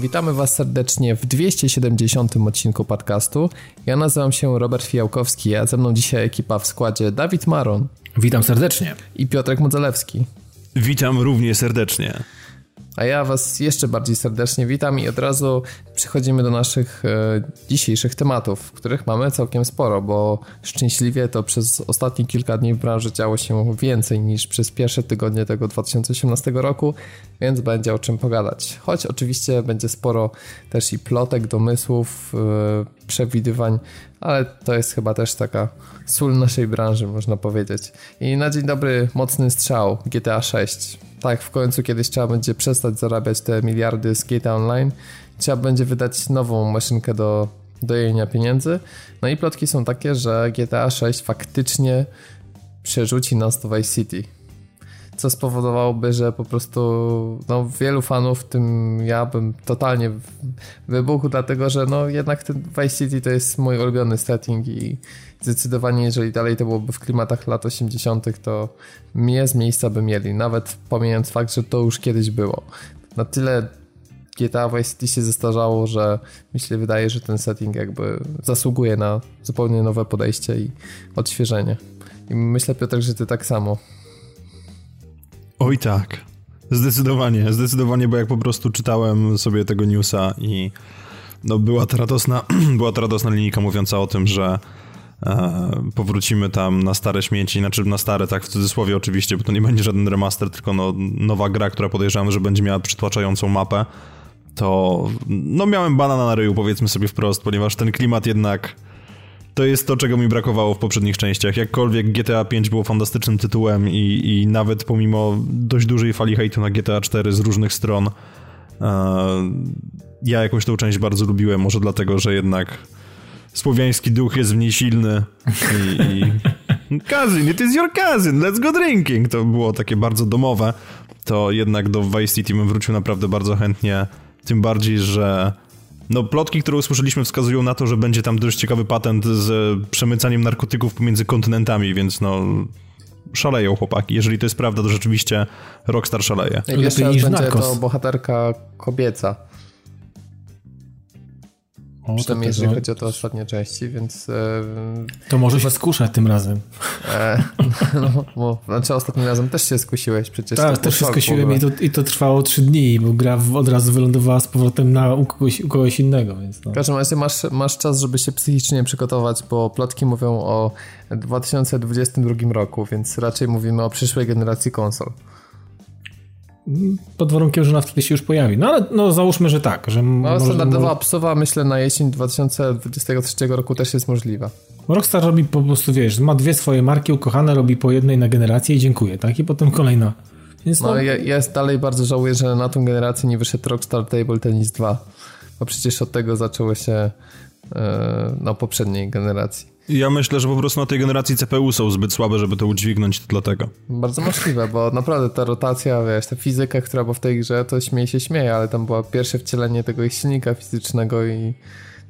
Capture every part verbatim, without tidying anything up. Witamy Was serdecznie w dwieście siedemdziesiątym odcinku podcastu. Ja nazywam się Robert Fijałkowski, a ze mną dzisiaj ekipa w składzie Dawid Maron. Witam serdecznie. I Piotrek Modzelewski. Witam również serdecznie. A ja Was jeszcze bardziej serdecznie witam i od razu przechodzimy do naszych e, dzisiejszych tematów, których mamy całkiem sporo, bo szczęśliwie to przez ostatnie kilka dni w branży działo się więcej niż przez pierwsze tygodnie tego dwa tysiące osiemnastego roku, więc będzie o czym pogadać. Choć oczywiście będzie sporo też i plotek, domysłów, e, przewidywań, ale to jest chyba też taka sól naszej branży, można powiedzieć. I na dzień dobry mocny strzał G T A sześć. Tak, w końcu kiedyś trzeba będzie przestać zarabiać te miliardy z G T A Online. Trzeba będzie wydać nową maszynkę do, do jedzenia pieniędzy. No i plotki są takie, że G T A sześć faktycznie przerzuci nas do Vice City. Co spowodowałoby, że po prostu no, wielu fanów, w tym ja, bym totalnie wybuchł, dlatego że no, jednak ten Vice City to jest mój ulubiony setting i zdecydowanie, jeżeli dalej to byłoby w klimatach lat osiemdziesiątych, to mnie z miejsca by mieli, nawet pomijając fakt, że to już kiedyś było. Na tyle G T A Vice City się zestarzało, że myślę, wydaje, że ten setting jakby zasługuje na zupełnie nowe podejście i odświeżenie. I myślę, Piotrek, że ty tak samo. Oj tak, zdecydowanie, zdecydowanie, bo jak po prostu czytałem sobie tego newsa i no była ta radosna, była ta radosna linijka mówiąca o tym, że e, powrócimy tam na stare śmieci, znaczy na stare, tak w cudzysłowie oczywiście, bo to nie będzie żaden remaster, tylko no, nowa gra, która podejrzewam, że będzie miała przytłaczającą mapę, to no miałem banana na ryju, powiedzmy sobie wprost, ponieważ ten klimat jednak to jest to, czego mi brakowało w poprzednich częściach. Jakkolwiek G T A pięć było fantastycznym tytułem i, i nawet pomimo dość dużej fali hejtu na G T A cztery z różnych stron, e, ja jakąś tą część bardzo lubiłem, może dlatego, że jednak słowiański duch jest w niej silny i... i... Cousin, it is your cousin, let's go drinking! To było takie bardzo domowe. To jednak do Vice City bym wrócił naprawdę bardzo chętnie, tym bardziej, że no plotki, które usłyszeliśmy, wskazują na to, że będzie tam dość ciekawy patent z przemycaniem narkotyków pomiędzy kontynentami, więc no szaleją chłopaki. Jeżeli to jest prawda, to rzeczywiście Rockstar szaleje. I jeszcze raz będzie narkos. To bohaterka kobieca. O, przynajmniej jeżeli to... chodzi o te ostatnie części, więc... Yy, to może się skuszać tym razem. E, no, bo, znaczy ostatnim razem też się skusiłeś przecież. Tak, też się skusiłem i to, i to trwało trzy dni, bo gra od razu wylądowała z powrotem na, u, kogoś, u kogoś innego. Więc no. W każdym razie masz, masz czas, żeby się psychicznie przygotować, bo plotki mówią o dwa tysiące dwudziestym drugim roku, więc raczej mówimy o przyszłej generacji konsol. Pod warunkiem, że ona wtedy się już pojawi. No ale no, załóżmy, że tak. Że no, standardowa może... psowa, myślę, na jesień dwa tysiące dwudziestego trzeciego roku też jest możliwa. Rockstar robi po prostu, wiesz, ma dwie swoje marki ukochane, robi po jednej na generację i dziękuję, tak? I potem kolejna. Więc no, no... Ja, ja dalej bardzo żałuję, że na tą generację nie wyszedł Rockstar Table Tennis dwa, bo przecież od tego zaczęło się yy, no, poprzedniej generacji. Ja myślę, że po prostu na tej generacji C P U są zbyt słabe, żeby to udźwignąć, dlatego. Bardzo możliwe, bo naprawdę ta rotacja, wiesz, ta fizyka, która była w tej grze, to śmieje się śmieje, ale tam było pierwsze wcielenie tego ich silnika fizycznego i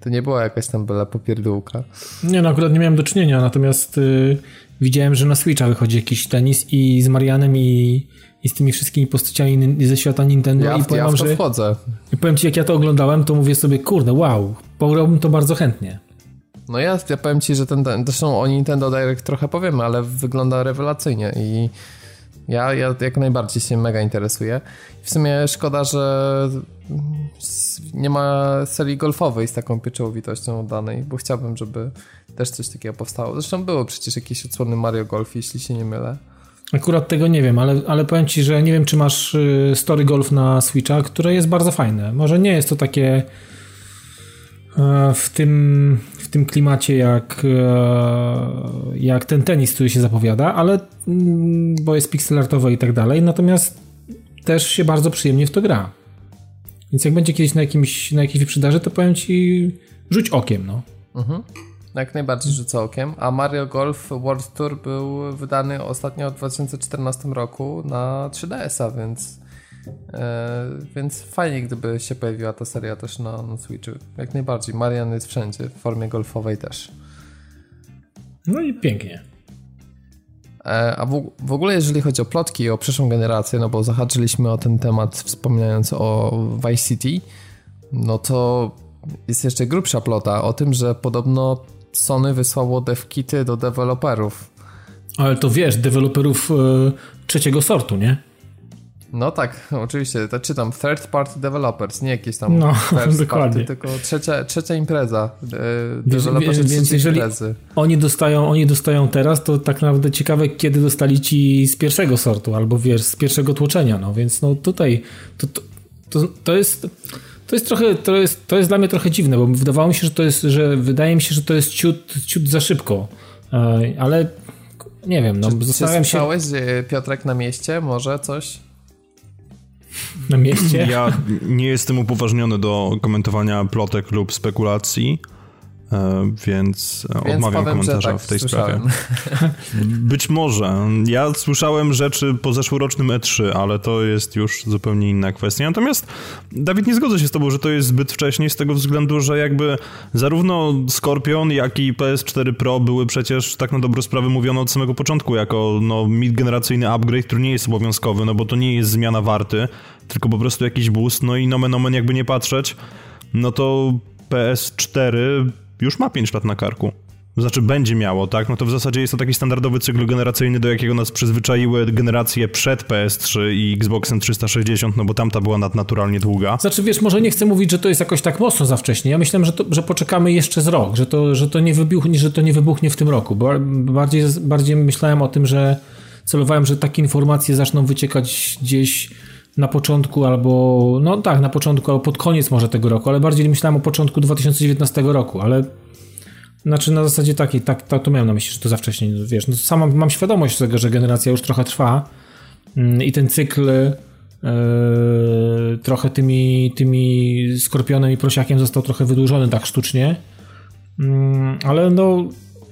to nie była jakaś tam byle popierdółka. Nie, no akurat nie miałem do czynienia, natomiast yy, widziałem, że na Switcha wychodzi jakiś tenis i z Marianem i, i z tymi wszystkimi postaciami ze świata Nintendo. Ja, i powiem, ja w to że, wchodzę. I powiem ci, jak ja to oglądałem, to mówię sobie, kurde, wow, pograłbym to bardzo chętnie. No ja, ja powiem ci, że ten, ten, zresztą o Nintendo Direct trochę powiem, ale wygląda rewelacyjnie i ja, ja jak najbardziej się mega interesuję. W sumie szkoda, że nie ma serii golfowej z taką pieczołowitością oddanej, bo chciałbym, żeby też coś takiego powstało. Zresztą było przecież jakieś odsłony Mario Golf, jeśli się nie mylę. Akurat tego nie wiem, ale, ale powiem ci, że nie wiem, czy masz Story Golf na Switcha, które jest bardzo fajne. Może nie jest to takie... W tym, w tym klimacie jak, jak ten tenis, który się zapowiada, ale bo jest pixelartowe i tak dalej, natomiast też się bardzo przyjemnie w to gra. Więc jak będzie kiedyś na jakimś, na jakiejś wyprzedaży, to powiem ci, rzuć okiem, no. Mhm. Jak najbardziej rzucę okiem. A Mario Golf World Tour był wydany ostatnio w dwa tysiące czternastym roku na trzy D S a, więc... Yy, więc fajnie, gdyby się pojawiła ta seria też na, na Switchu. Jak najbardziej. Marian jest wszędzie, w formie golfowej też. No i pięknie. Yy, a w, w ogóle jeżeli chodzi o plotki o przyszłą generację, no bo zahaczyliśmy o ten temat wspominając o Vice City, no to jest jeszcze grubsza plota o tym, że podobno Sony wysłało devkity do deweloperów. Ale to wiesz, deweloperów yy, trzeciego sortu, nie? No tak, oczywiście, to czytam third party developers, nie jakieś tam no, first dokładnie. Party, tylko trzecia, trzecia impreza, deweloperzy trzeciej imprezy. Oni dostają, oni dostają teraz, to tak naprawdę ciekawe, kiedy dostali ci z pierwszego sortu, albo wiesz, z pierwszego tłoczenia, no więc no tutaj to, to, to, to jest... To jest trochę, to jest, to jest dla mnie trochę dziwne, bo wydawało mi się, że to jest, że wydaje mi się, że to jest ciut, ciut za szybko, ale nie wiem, no czy, zastanawiam się... Czy słyszałeś, Piotrek, na mieście może coś? Na mieście? Ja nie jestem upoważniony do komentowania plotek lub spekulacji, więc, więc odmawiam komentarza tak, w tej słyszałem. sprawie. Być może. Ja słyszałem rzeczy po zeszłorocznym E trzy, ale to jest już zupełnie inna kwestia. Natomiast, Dawid, nie zgodzę się z tobą, że to jest zbyt wcześnie z tego względu, że jakby zarówno Scorpion, jak i P S cztery Pro były przecież tak na dobrą sprawę mówione od samego początku jako no, mid-generacyjny upgrade, który nie jest obowiązkowy, no bo to nie jest zmiana warty, tylko po prostu jakiś boost, no i nomen omen jakby nie patrzeć, no to P S cztery już ma pięć lat na karku. Znaczy będzie miało, tak? No to w zasadzie jest to taki standardowy cykl generacyjny, do jakiego nas przyzwyczaiły generacje przed P S trzy i Xboxem trzysta sześćdziesiąt, no bo tamta była nadnaturalnie długa. Znaczy wiesz, może nie chcę mówić, że to jest jakoś tak mocno za wcześnie. Ja myślałem, że, to, że poczekamy jeszcze z rok, że to, że, to nie wybuchnie, że to nie wybuchnie w tym roku. Bo bardziej, bardziej myślałem o tym, że celowałem, że takie informacje zaczną wyciekać gdzieś na początku albo, no tak, na początku albo pod koniec może tego roku, ale bardziej myślałem o początku dwa tysiące dziewiętnastego roku, ale znaczy na zasadzie takiej, tak, tak to miałem na myśli, że to za wcześnie, wiesz, no sama mam świadomość tego, że generacja już trochę trwa yy, i ten cykl yy, trochę tymi, tymi Skorpionem i Prosiakiem został trochę wydłużony tak sztucznie, yy, ale no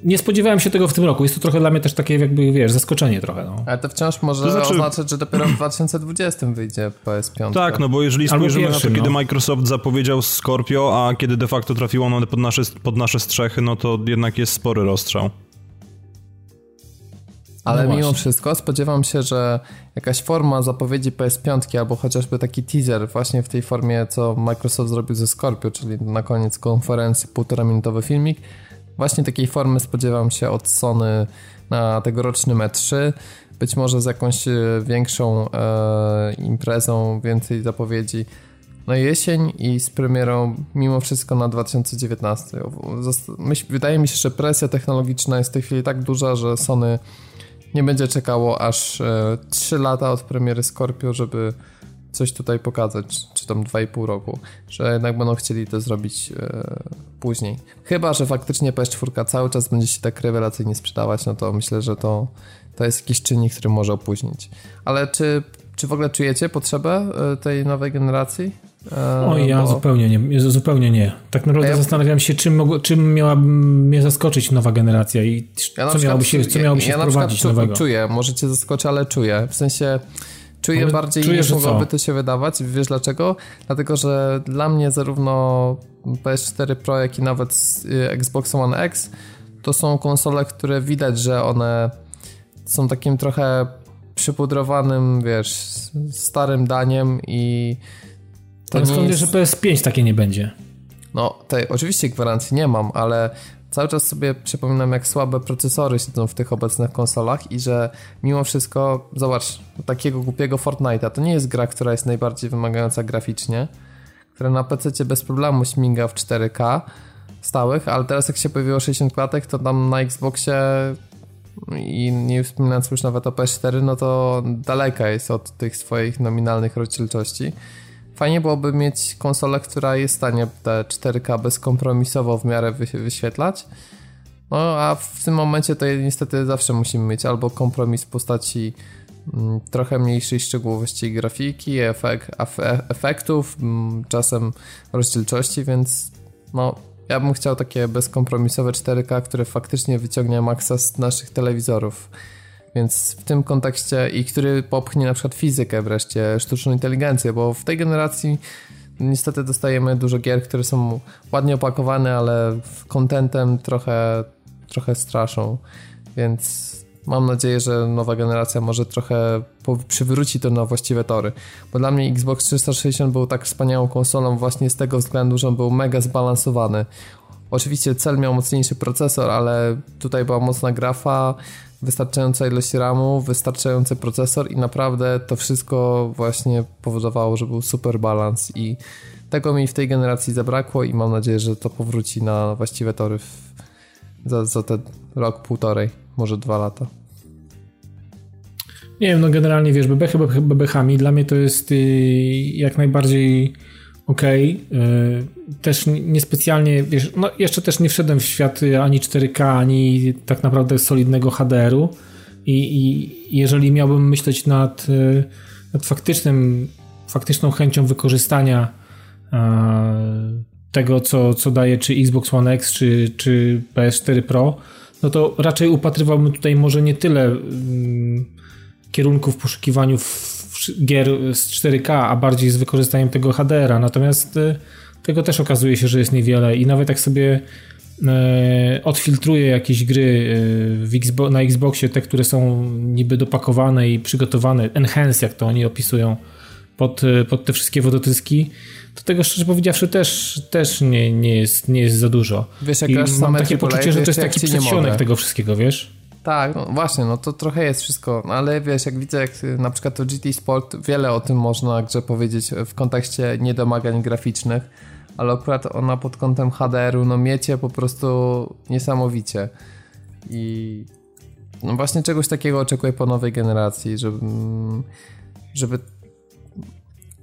nie spodziewałem się tego w tym roku. Jest to trochę dla mnie też takie jakby, wiesz, zaskoczenie trochę. No. Ale to wciąż może to znaczy... oznaczać, że dopiero w dwa tysiące dwudziestym wyjdzie P S pięć. Tak, no bo jeżeli spojrzymy na to, no. kiedy Microsoft zapowiedział Scorpio, a kiedy de facto trafiło ono pod nasze, pod nasze strzechy, no to jednak jest spory rozstrzał. Ale no mimo wszystko spodziewam się, że jakaś forma zapowiedzi P S pięć albo chociażby taki teaser właśnie w tej formie, co Microsoft zrobił ze Scorpio, czyli na koniec konferencji półtora minutowy filmik, właśnie takiej formy spodziewam się od Sony na tegorocznym E trzy. Być może z jakąś większą e, imprezą, więcej zapowiedzi na jesień i z premierą mimo wszystko na dwa tysiące dziewiętnastym. Wydaje mi się, że presja technologiczna jest w tej chwili tak duża, że Sony nie będzie czekało aż e, trzy lata od premiery Scorpio, żeby coś tutaj pokazać, czy tam dwa i pół roku, że jednak będą chcieli to zrobić e, później. Chyba że faktycznie P S cztery cały czas będzie się tak rewelacyjnie sprzedawać, no to myślę, że to, to jest jakiś czynnik, który może opóźnić. Ale czy, czy w ogóle czujecie potrzebę e, tej nowej generacji? E, o ja bo... zupełnie nie. Zupełnie nie. Tak naprawdę ja... zastanawiam się, czym, mogło, czym miałaby mnie zaskoczyć nowa generacja i ja co, przykład, miałoby się, co miałoby się ja wprowadzić nowego. Ja na przykład czuję, może cię zaskoczę, ale czuję. W sensie Czuję ale bardziej czuję, niż mogłoby to się wydawać. Wiesz dlaczego? Dlatego, że dla mnie zarówno P S cztery Pro, jak i nawet Xbox One X to są konsole, które widać, że one są takim trochę przypudrowanym, wiesz, starym daniem i... To ale skąd wiesz, jest... że P S pięć takie nie będzie? No, tej oczywiście gwarancji nie mam, ale... Cały czas sobie przypominam, jak słabe procesory siedzą w tych obecnych konsolach i że mimo wszystko, zobacz, takiego głupiego Fortnite'a, to nie jest gra, która jest najbardziej wymagająca graficznie, która na P C bez problemu śmiga w cztery K stałych, ale teraz jak się pojawiło sześćdziesiąt klatek, to tam na Xboxie i nie wspominając już nawet o P S cztery, no to daleka jest od tych swoich nominalnych rozdzielczości. Fajnie byłoby mieć konsolę, która jest w stanie te cztery K bezkompromisowo w miarę wyświetlać. No a w tym momencie to niestety zawsze musimy mieć albo kompromis w postaci trochę mniejszej szczegółowości grafiki, efekt, efektów, czasem rozdzielczości, więc no ja bym chciał takie bezkompromisowe cztery K, które faktycznie wyciągnie maksa z naszych telewizorów. Więc w tym kontekście i który popchnie na przykład fizykę wreszcie, sztuczną inteligencję, bo w tej generacji niestety dostajemy dużo gier, które są ładnie opakowane, ale contentem trochę, trochę straszą, więc Mam nadzieję, że nowa generacja może trochę przywróci to na właściwe tory. Bo dla mnie Xbox trzysta sześćdziesiąt był tak wspaniałą konsolą właśnie z tego względu, że on był mega zbalansowany. Oczywiście cel miał mocniejszy procesor, ale tutaj była mocna grafa, wystarczająca ilość ramu, wystarczający procesor i naprawdę to wszystko właśnie powodowało, że był super balans i tego mi w tej generacji zabrakło i mam nadzieję, że to powróci na właściwe tory w, za, za ten rok, półtorej, może dwa lata. Nie wiem, no generalnie wiesz, bebechy bebechami, dla mnie to jest jak najbardziej okej, okay. Też niespecjalnie, wiesz, no jeszcze też nie wszedłem w świat ani cztery K, ani tak naprawdę solidnego H D R-u i, i jeżeli miałbym myśleć nad, nad faktycznym, faktyczną chęcią wykorzystania tego, co, co daje czy Xbox One X, czy, czy P S cztery Pro, no to raczej upatrywałbym tutaj może nie tyle mm, kierunków w poszukiwaniu w, gier z cztery K, a bardziej z wykorzystaniem tego H D R-a, natomiast tego też okazuje się, że jest niewiele i nawet jak sobie e, odfiltruję jakieś gry w Xbo- na Xboxie, te, które są niby dopakowane i przygotowane, enhanced jak to oni opisują, pod, pod te wszystkie wodotyski, to tego szczerze powiedziawszy też, też nie, nie, jest, nie jest za dużo. Wiesz, jak I mam same takie poczucie, że to jest taki przedsionek tego wszystkiego, wiesz? Tak, no właśnie, no to trochę jest wszystko, ale wiesz, jak widzę, jak na przykład to G T Sport, wiele o tym można grze powiedzieć w kontekście niedomagań graficznych, ale akurat ona pod kątem H D R-u, no miecie po prostu niesamowicie i no właśnie czegoś takiego oczekuję po nowej generacji, żeby, żeby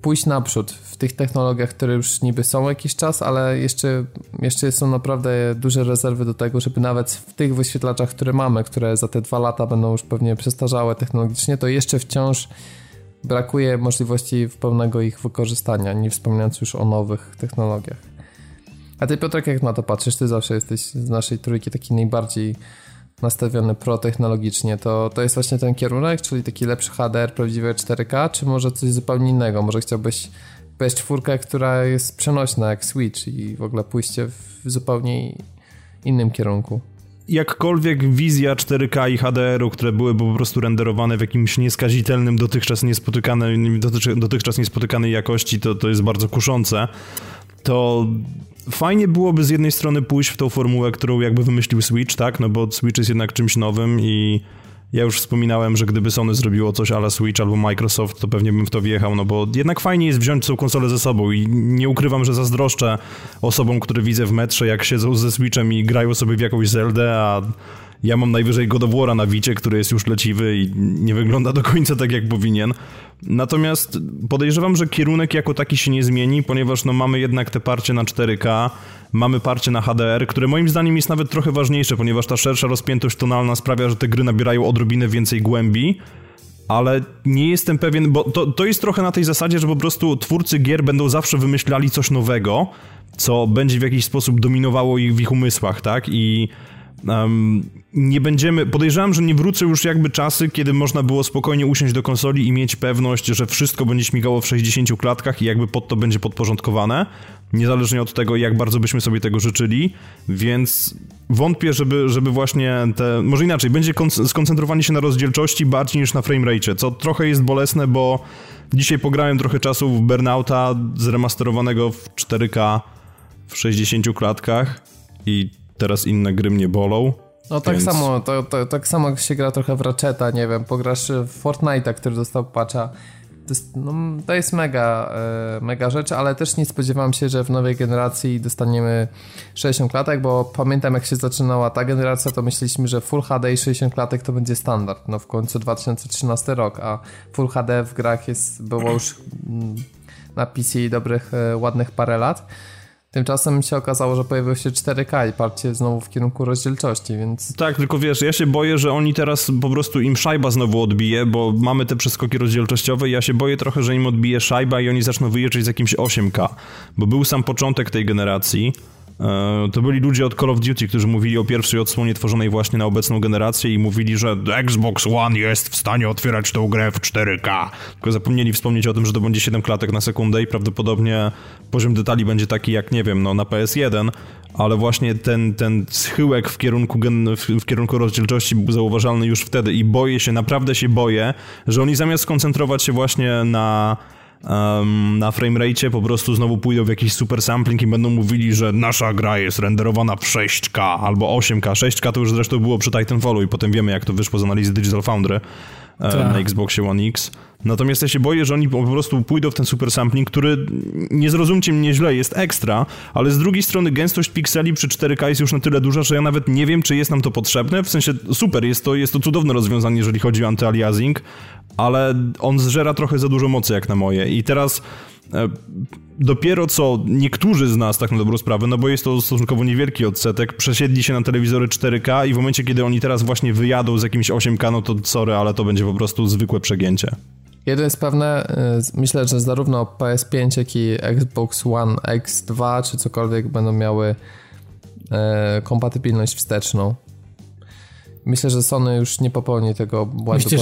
pójść naprzód w tych technologiach, które już niby są jakiś czas, ale jeszcze, jeszcze są naprawdę duże rezerwy do tego, żeby nawet w tych wyświetlaczach, które mamy, które za te dwa lata będą już pewnie przestarzałe technologicznie, to jeszcze wciąż brakuje możliwości pełnego ich wykorzystania, nie wspominając już o nowych technologiach. A ty, Piotrek, jak na to patrzysz? Ty zawsze jesteś z naszej trójki taki najbardziej nastawiony protechnologicznie, to, to jest właśnie ten kierunek, czyli taki lepszy H D R, prawdziwe cztery K, czy może coś zupełnie innego? Może chciałbyś P S cztery, która jest przenośna jak Switch i w ogóle pójście w zupełnie innym kierunku? Jakkolwiek wizja cztery K i H D R-u, które były po prostu renderowane w jakimś nieskazitelnym, dotychczas niespotykanej, dotychczas niespotykanej jakości, to, to jest bardzo kuszące, to fajnie byłoby z jednej strony pójść w tą formułę, którą jakby wymyślił Switch, tak? No bo Switch jest jednak czymś nowym i ja już wspominałem, że gdyby Sony zrobiło coś a la Switch albo Microsoft, to pewnie bym w to wjechał, no bo jednak fajnie jest wziąć tą konsolę ze sobą i nie ukrywam, że zazdroszczę osobom, które widzę w metrze, jak siedzą ze Switchem i grają sobie w jakąś Zeldę, a ja mam najwyżej God of War'a na Vicie, który jest już leciwy i nie wygląda do końca tak, jak powinien. Natomiast podejrzewam, że kierunek jako taki się nie zmieni, ponieważ no mamy jednak te parcie na cztery K, mamy parcie na H D R, które moim zdaniem jest nawet trochę ważniejsze, ponieważ ta szersza rozpiętość tonalna sprawia, że te gry nabierają odrobinę więcej głębi, ale nie jestem pewien, bo to, to jest trochę na tej zasadzie, że po prostu twórcy gier będą zawsze wymyślali coś nowego, co będzie w jakiś sposób dominowało ich w ich umysłach, tak? I Um, nie będziemy, podejrzewam, że nie wrócę już jakby czasy, kiedy można było spokojnie usiąść do konsoli i mieć pewność, że wszystko będzie śmigało w sześćdziesięciu klatkach i jakby pod to będzie podporządkowane, niezależnie od tego, jak bardzo byśmy sobie tego życzyli, więc wątpię, żeby, żeby właśnie te, może inaczej, będzie kon- skoncentrowanie się na rozdzielczości bardziej niż na framerate, co trochę jest bolesne, bo dzisiaj pograłem trochę czasu w Burnouta zremasterowanego w cztery K w sześćdziesięciu klatkach i teraz inne gry mnie bolą. No tak więc... samo, to, to, tak samo się gra trochę w Ratcheta, nie wiem, pograsz w Fortnite'a, który dostał patcha. To jest, no, to jest mega, yy, mega rzecz, ale też nie spodziewałem się, że w nowej generacji dostaniemy sześćdziesiąt klatek, bo pamiętam, jak się zaczynała ta generacja, to myśleliśmy, że Full H D i sześćdziesiąt klatek to będzie standard. No w końcu dwa tysiące trzynasty rok, a Full H D w grach jest, było już mm, na P C dobrych, yy, ładnych parę lat. Tymczasem się okazało, że pojawiło się cztery K i parcie znowu w kierunku rozdzielczości, więc... Tak, tylko wiesz, ja się boję, że oni teraz po prostu im szajba znowu odbije, bo mamy te przeskoki rozdzielczościowe i ja się boję trochę, że im odbije szajba i oni zaczną wyjeżdżać z jakimś osiem K, bo był sam początek tej generacji, To byli ludzie od Call of Duty, którzy mówili o pierwszej odsłonie tworzonej właśnie na obecną generację i mówili, że Xbox One jest w stanie otwierać tą grę w cztery K. Tylko zapomnieli wspomnieć o tym, że to będzie siedem klatek na sekundę i prawdopodobnie poziom detali będzie taki jak, nie wiem, no na P S jeden, ale właśnie ten, ten schyłek w kierunku, gen, w, w kierunku rozdzielczości był zauważalny już wtedy i boję się, naprawdę się boję, że oni zamiast skoncentrować się właśnie na... na framerate po prostu znowu pójdą w jakiś super sampling i będą mówili, że nasza gra jest renderowana w sześć K albo osiem K. sześć K to już zresztą było przy Titanfallu i potem wiemy, jak to wyszło z analizy Digital Foundry Ta. na Xboxie One X. Natomiast ja się boję, że oni po prostu pójdą w ten super sampling, który, nie zrozumcie mnie źle, jest ekstra, ale z drugiej strony gęstość pikseli przy cztery K jest już na tyle duża, że ja nawet nie wiem, czy jest nam to potrzebne. W sensie super, jest to, jest to cudowne rozwiązanie, jeżeli chodzi o antyaliasing, ale on zżera trochę za dużo mocy jak na moje. I teraz e, dopiero co niektórzy z nas, tak na dobrą sprawę, no bo jest to stosunkowo niewielki odsetek, przesiedli się na telewizory cztery K i w momencie, kiedy oni teraz właśnie wyjadą z jakimś osiem K, no to sorry, ale to będzie po prostu zwykłe przegięcie. Jedno jest pewne, myślę, że zarówno P S pięć, jak i Xbox One X dwa, czy cokolwiek będą miały e, kompatybilność wsteczną. Myślę, że Sony już nie popełni tego błędu. Myślicie,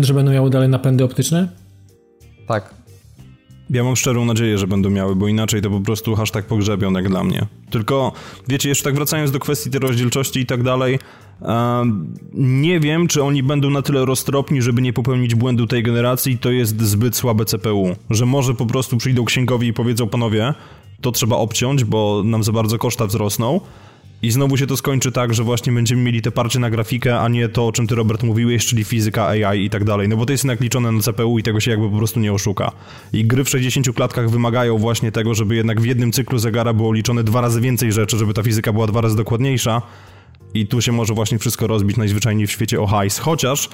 że, że będą miały dalej napędy optyczne? Tak. Ja mam szczerą nadzieję, że będą miały, bo inaczej to po prostu hashtag pogrzebią, jak dla mnie. Tylko, wiecie, jeszcze tak wracając do kwestii tej rozdzielczości i tak dalej, nie wiem, czy oni będą na tyle roztropni, żeby nie popełnić błędu tej generacji. To jest zbyt słabe C P U, że może po prostu przyjdą księgowi i powiedzą, panowie, to trzeba obciąć, bo nam za bardzo koszta wzrosną. I znowu się to skończy tak, że właśnie będziemy mieli te parcie na grafikę, a nie to, o czym ty, Robert, mówiłeś, czyli fizyka, A I i tak dalej. No bo to jest jednak liczone na C P U i tego się jakby po prostu nie oszuka. I gry w sześćdziesięciu klatkach wymagają właśnie tego, żeby jednak w jednym cyklu zegara było liczone dwa razy więcej rzeczy, żeby ta fizyka była dwa razy dokładniejsza. I tu się może właśnie wszystko rozbić najzwyczajniej w świecie o hajs. Chociaż,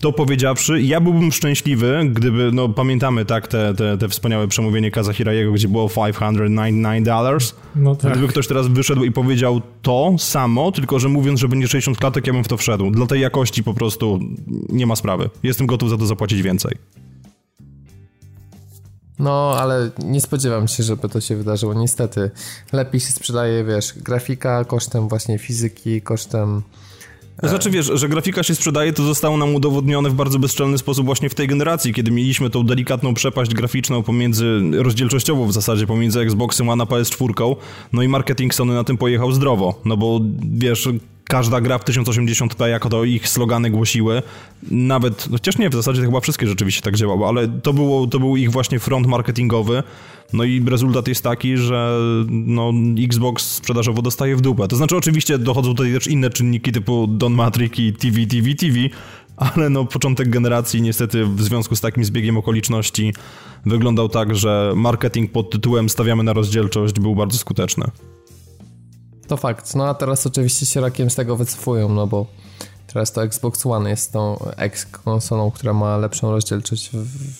to powiedziawszy, ja byłbym szczęśliwy, gdyby, no pamiętamy, tak, te, te, te wspaniałe przemówienie Kazahira'ego, gdzie było pięćset dziewięćdziesiąt dziewięć dolarów. No tak. Gdyby ktoś teraz wyszedł i powiedział to samo, tylko że mówiąc, że będzie sześćdziesiąt klatek, ja bym w to wszedł. Dla tej jakości po prostu nie ma sprawy. Jestem gotów za to zapłacić więcej. No, ale nie spodziewam się, żeby to się wydarzyło, niestety. Lepiej się sprzedaje, wiesz, grafika kosztem właśnie fizyki, kosztem... Znaczy wiesz, że grafika się sprzedaje, to zostało nam udowodnione w bardzo bezczelny sposób właśnie w tej generacji, kiedy mieliśmy tą delikatną przepaść graficzną pomiędzy, rozdzielczościową w zasadzie, pomiędzy Xboxem One a P S cztery, no i marketing Sony na tym pojechał zdrowo, no bo wiesz, każda gra w tysiąc osiemdziesiąt p, jak to ich slogany głosiły, nawet, chociaż nie, w zasadzie to chyba wszystkie rzeczywiście tak działały, ale to, było, to był ich właśnie front marketingowy, no i rezultat jest taki, że no, Xbox sprzedażowo dostaje w dupę. To znaczy oczywiście dochodzą tutaj też inne czynniki typu Don Matrick i T V, T V, T V, ale no początek generacji niestety w związku z takim zbiegiem okoliczności wyglądał tak, że marketing pod tytułem stawiamy na rozdzielczość był bardzo skuteczny. To fakt, no a teraz oczywiście się rakiem z tego wycofują, no bo teraz to Xbox One jest tą X-konsolą, która ma lepszą rozdzielczość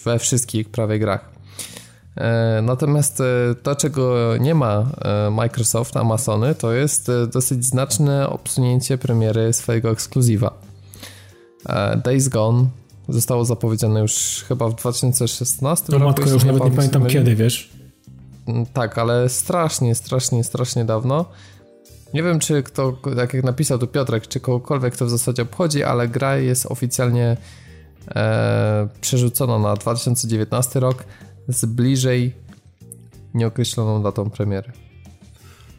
we wszystkich prawie grach. Natomiast to, czego nie ma Microsoft, a ma Sony, to jest dosyć znaczne obsunięcie premiery swojego ekskluzywa. Days Gone zostało zapowiedziane już chyba w dwa tysiące szesnastym no, roku. Matko, już nawet nie pamiętam my... kiedy, wiesz? Tak, ale strasznie, strasznie, strasznie dawno. Nie wiem, czy kto, tak jak napisał tu Piotrek, czy kogokolwiek to w zasadzie obchodzi, ale gra jest oficjalnie e, przerzucona na dwa tysiące dziewiętnasty rok z bliżej nieokreśloną datą premiery.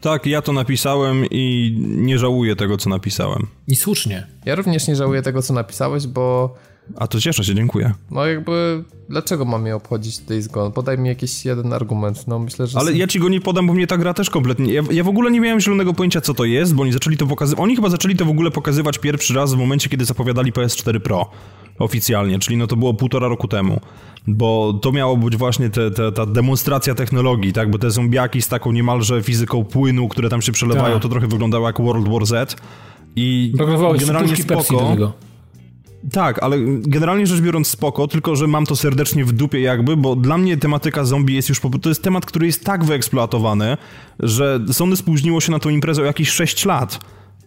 Tak, ja to napisałem i nie żałuję tego, co napisałem. I słusznie. Ja również nie żałuję tego, co napisałeś, bo... A to cieszę się, dziękuję. No jakby, dlaczego mam je obchodzić Days Gone? Podaj mi jakiś jeden argument, no myślę, że... Ale ja ci go nie podam, bo mnie ta gra też kompletnie... Ja, ja w ogóle nie miałem zielonego pojęcia, co to jest, bo oni zaczęli to pokazywać... Oni chyba zaczęli to w ogóle pokazywać pierwszy raz w momencie, kiedy zapowiadali P S cztery Pro oficjalnie, czyli no to było półtora roku temu, bo to miało być właśnie te, te, ta demonstracja technologii, tak, bo te zombiaki z taką niemalże fizyką płynu, które tam się przelewają, tak. To trochę wyglądało jak World War Z i generalnie spoko... Tak, ale generalnie rzecz biorąc spoko, tylko że mam to serdecznie w dupie jakby, bo dla mnie tematyka zombie jest już po prostu, to jest temat, który jest tak wyeksploatowany, że Sony spóźniło się na tą imprezę o jakieś sześć lat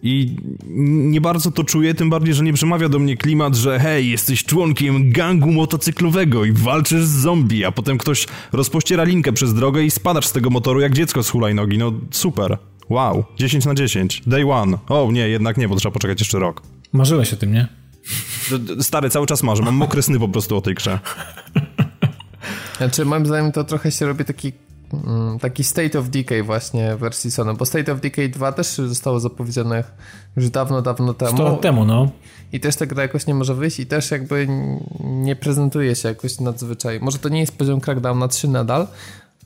i nie bardzo to czuję, tym bardziej, że nie przemawia do mnie klimat, że hej, jesteś członkiem gangu motocyklowego i walczysz z zombie, a potem ktoś rozpościera linkę przez drogę i spadasz z tego motoru jak dziecko z hulajnogi, no super. Wow, dziesięć na dziesięć. Day one. O nie, jednak nie, bo trzeba poczekać jeszcze rok. Marzyłeś o tym, nie? Stary, cały czas marzę. Mam mokre sny po prostu o tej grze. Znaczy, moim zdaniem to trochę się robi taki taki State of Decay właśnie w wersji Sony, bo State of Decay dwa też zostało zapowiedziane już dawno, dawno temu. sto lat temu, no. I też ta gra jakoś nie może wyjść i też jakby nie prezentuje się jakoś nadzwyczaj. Może to nie jest poziom Crackdowna trzy nadal,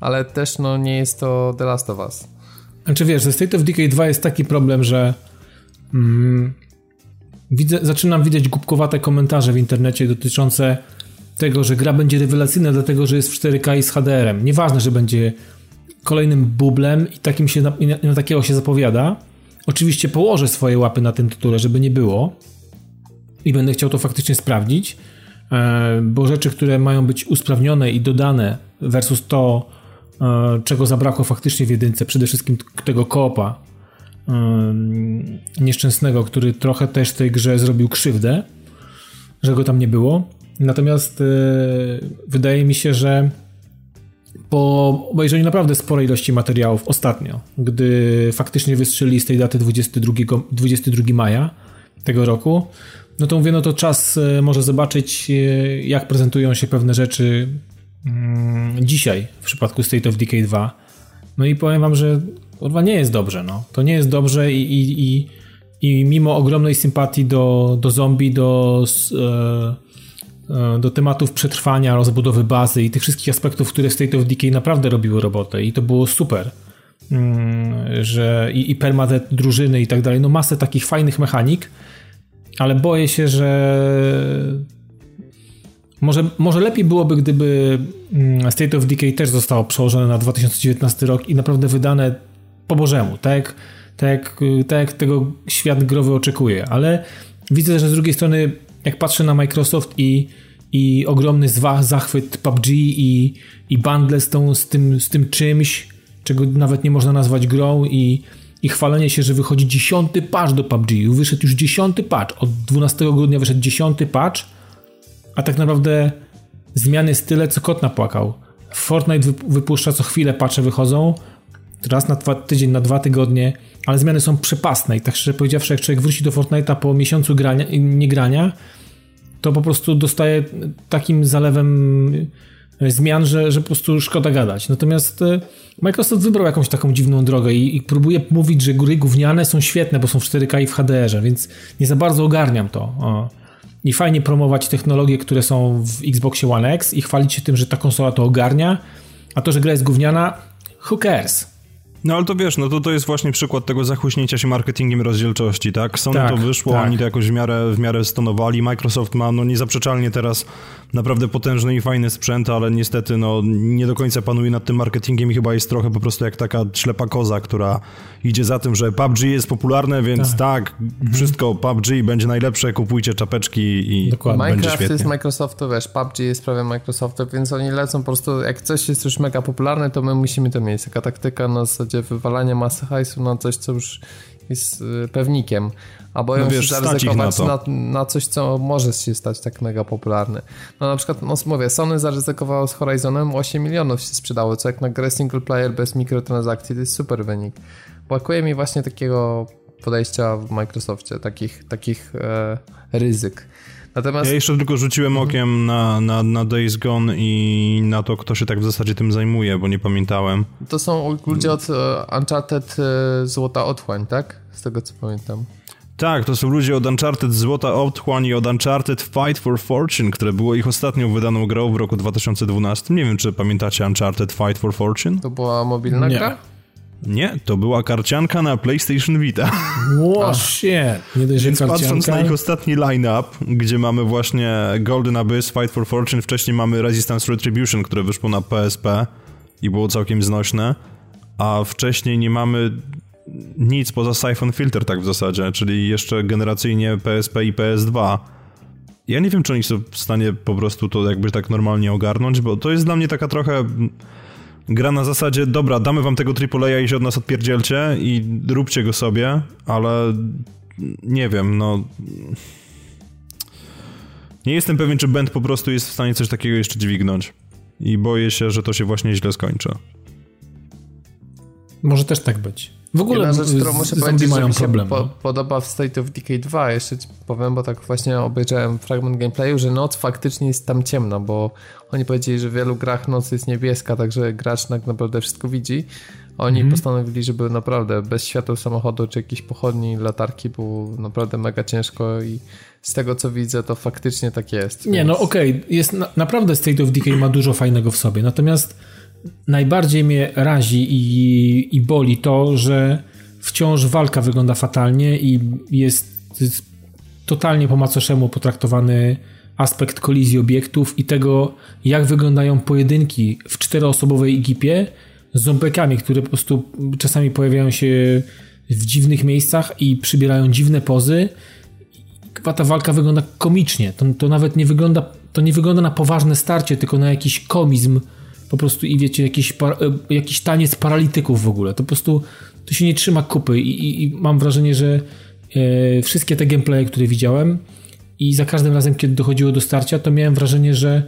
ale też no nie jest to The Last of Us. Znaczy wiesz, ze State of Decay dwa jest taki problem, że mm, widzę, zaczynam widzieć głupkowate komentarze w internecie dotyczące tego, że gra będzie rewelacyjna dlatego, że jest w cztery K i z H D R-em. Nieważne, że będzie kolejnym bublem i takim się na, i na, na takiego się zapowiada. Oczywiście położę swoje łapy na tym tytule, żeby nie było i będę chciał to faktycznie sprawdzić, bo rzeczy, które mają być usprawnione i dodane versus to, czego zabrakło faktycznie w jedynce, przede wszystkim tego koopa nieszczęsnego, który trochę też tej grze zrobił krzywdę, że go tam nie było. Natomiast yy, wydaje mi się, że po obejrzeniu naprawdę sporej ilości materiałów ostatnio, gdy faktycznie wystrzelili z tej daty dwudziestego drugiego maja tego roku, no to mówię, no to czas yy, może zobaczyć, yy, jak prezentują się pewne rzeczy yy, dzisiaj w przypadku State of Decay dwa. No i powiem wam, że kurwa nie jest dobrze, no. To nie jest dobrze i, i, i, i mimo ogromnej sympatii do, do zombie, do... Yy, do tematów przetrwania, rozbudowy bazy i tych wszystkich aspektów, które State of Decay naprawdę robiły robotę i to było super, że i, i permadet drużyny i tak dalej, no masę takich fajnych mechanik, ale boję się, że może, może lepiej byłoby, gdyby State of Decay też zostało przełożone na dwa tysiące dziewiętnasty rok i naprawdę wydane po bożemu, tak, tak, tak tego świat growy oczekuje, ale widzę, że z drugiej strony jak patrzę na Microsoft i, i ogromny zwa, zachwyt P U B G i, i bundle z, tą, z, tym, z tym czymś, czego nawet nie można nazwać grą i, i chwalenie się, że wychodzi dziesiąty patch do P U B G. Wyszedł już dziesiąty patch. Od dwunastego grudnia wyszedł dziesiąty patch, a tak naprawdę zmian jest tyle, co kot napłakał. Fortnite wypuszcza co chwilę, patche wychodzą, raz na dwa, tydzień, na dwa tygodnie, ale zmiany są przepastne i tak szczerze powiedziawszy, jak człowiek wróci do Fortnite'a po miesiącu grania, nie grania, to po prostu dostaje takim zalewem zmian, że, że po prostu szkoda gadać. Natomiast Microsoft wybrał jakąś taką dziwną drogę i, i próbuje mówić, że góry gówniane są świetne, bo są w cztery K i w H D R-ze, więc nie za bardzo ogarniam to. O. I fajnie promować technologie, które są w Xboxie One X i chwalić się tym, że ta konsola to ogarnia, a to, że gra jest gówniana, who cares? No ale to wiesz, no to, to jest właśnie przykład tego zachłyśnięcia się marketingiem rozdzielczości, tak? Sony tak, to wyszło, tak. Oni to jakoś w miarę, w miarę stonowali. Microsoft ma no niezaprzeczalnie teraz naprawdę potężny i fajny sprzęt, ale niestety no nie do końca panuje nad tym marketingiem i chyba jest trochę po prostu jak taka ślepa koza, która idzie za tym, że P U B G jest popularne, więc tak, tak mhm. wszystko P U B G będzie najlepsze, kupujcie czapeczki i Dokładnie. będzie Minecraft świetnie. Jest Microsoftu, wiesz, P U B G jest prawie Microsoftu, więc oni lecą po prostu, jak coś jest już mega popularne, to my musimy to mieć. Taka taktyka na zasadzie wywalania masy hajsu na coś, co już jest pewnikiem, a boją no wiesz, się zaryzykować na, na, na coś, co może się stać tak mega popularne. No na przykład, no mówię, Sony zaryzykowało z Horizonem, osiem milionów się sprzedało, co jak na grę single player bez mikrotransakcji to jest super wynik. Brakuje mi właśnie takiego podejścia w Microsoftie, takich, takich e, ryzyk. Natomiast... Ja jeszcze tylko rzuciłem okiem na, na, na Days Gone i na to, kto się tak w zasadzie tym zajmuje, bo nie pamiętałem. To są ludzie od Uncharted Złota Otchłań, tak? Z tego co pamiętam. Tak, to są ludzie od Uncharted Złota Otchłań i od Uncharted Fight for Fortune, które było ich ostatnią wydaną grą w roku dwa tysiące dwunastym. Nie wiem, czy pamiętacie Uncharted Fight for Fortune? To była mobilna nie. gra? Nie, to była karcianka na PlayStation Vita. Wow, shit. Nie dość, Więc karcianka. Patrząc na ich ostatni line-up, gdzie mamy właśnie Golden Abyss, Fight for Fortune, wcześniej mamy Resistance Retribution, które wyszło na P S P i było całkiem znośne, a wcześniej nie mamy nic poza Siphon Filter tak w zasadzie, czyli jeszcze generacyjnie P S P i P S dwa. Ja nie wiem, czy oni są w stanie po prostu to jakby tak normalnie ogarnąć, bo to jest dla mnie taka trochę... Gra na zasadzie, dobra, damy wam tego triple A i się od nas odpierdzielcie i róbcie go sobie, ale nie wiem, no... Nie jestem pewien, czy Band po prostu jest w stanie coś takiego jeszcze dźwignąć. I boję się, że to się właśnie źle skończy. Może też tak być. W ogóle jedna rzecz, którą muszę powiedzieć, że mi się po, podoba w State of Decay dwa, jeszcze ci powiem, bo tak właśnie obejrzałem fragment gameplayu, że noc faktycznie jest tam ciemna, bo oni powiedzieli, że w wielu grach noc jest niebieska, także gracz tak naprawdę wszystko widzi. Oni mm. postanowili, żeby naprawdę bez świateł samochodu czy jakiejś pochodni, latarki było naprawdę mega ciężko i z tego co widzę, to faktycznie tak jest. Więc... Nie, no okej, okay. jest na, naprawdę State of Decay ma dużo fajnego w sobie, natomiast najbardziej mnie razi i, i boli to, że wciąż walka wygląda fatalnie i jest, jest totalnie po macoszemu potraktowany aspekt kolizji obiektów i tego, jak wyglądają pojedynki w czteroosobowej ekipie z ząbekami, które po prostu czasami pojawiają się w dziwnych miejscach i przybierają dziwne pozy. Ta walka wygląda komicznie. To, to nawet nie wygląda, to nie wygląda na poważne starcie, tylko na jakiś komizm po prostu i wiecie, jakiś, par, jakiś taniec paralityków w ogóle. To po prostu to się nie trzyma kupy i, i, i mam wrażenie, że e, wszystkie te gameplaye, które widziałem i za każdym razem, kiedy dochodziło do starcia, to miałem wrażenie, że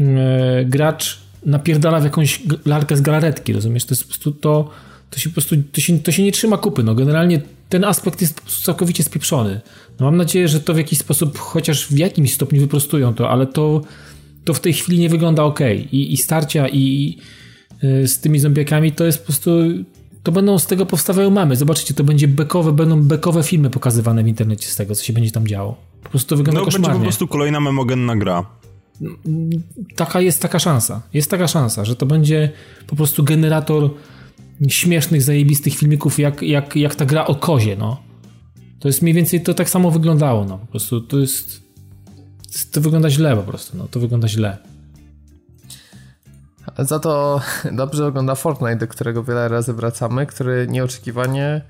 e, gracz napierdala w jakąś lalkę z galaretki, rozumiesz? To jest po prostu to, to się po prostu to się, to się nie trzyma kupy. No generalnie ten aspekt jest po prostu całkowicie spieprzony. No mam nadzieję, że to w jakiś sposób, chociaż w jakimś stopniu wyprostują to, ale to to w tej chwili nie wygląda ok. I, i starcia i, i y, z tymi zombiakami to jest po prostu, to będą, z tego powstawają mamy. Zobaczycie, to będzie bekowe, będą bekowe filmy pokazywane w internecie z tego, co się będzie tam działo. Po prostu to wygląda no, koszmarnie. No będzie po prostu kolejna memogenna gra. Taka jest taka szansa. Jest taka szansa, że to będzie po prostu generator śmiesznych, zajebistych filmików, jak, jak, jak ta gra o kozie, no. To jest mniej więcej, to tak samo wyglądało, no. Po prostu to jest... To wygląda źle po prostu, no to wygląda źle. Za to dobrze wygląda Fortnite, do którego wiele razy wracamy, który nieoczekiwanie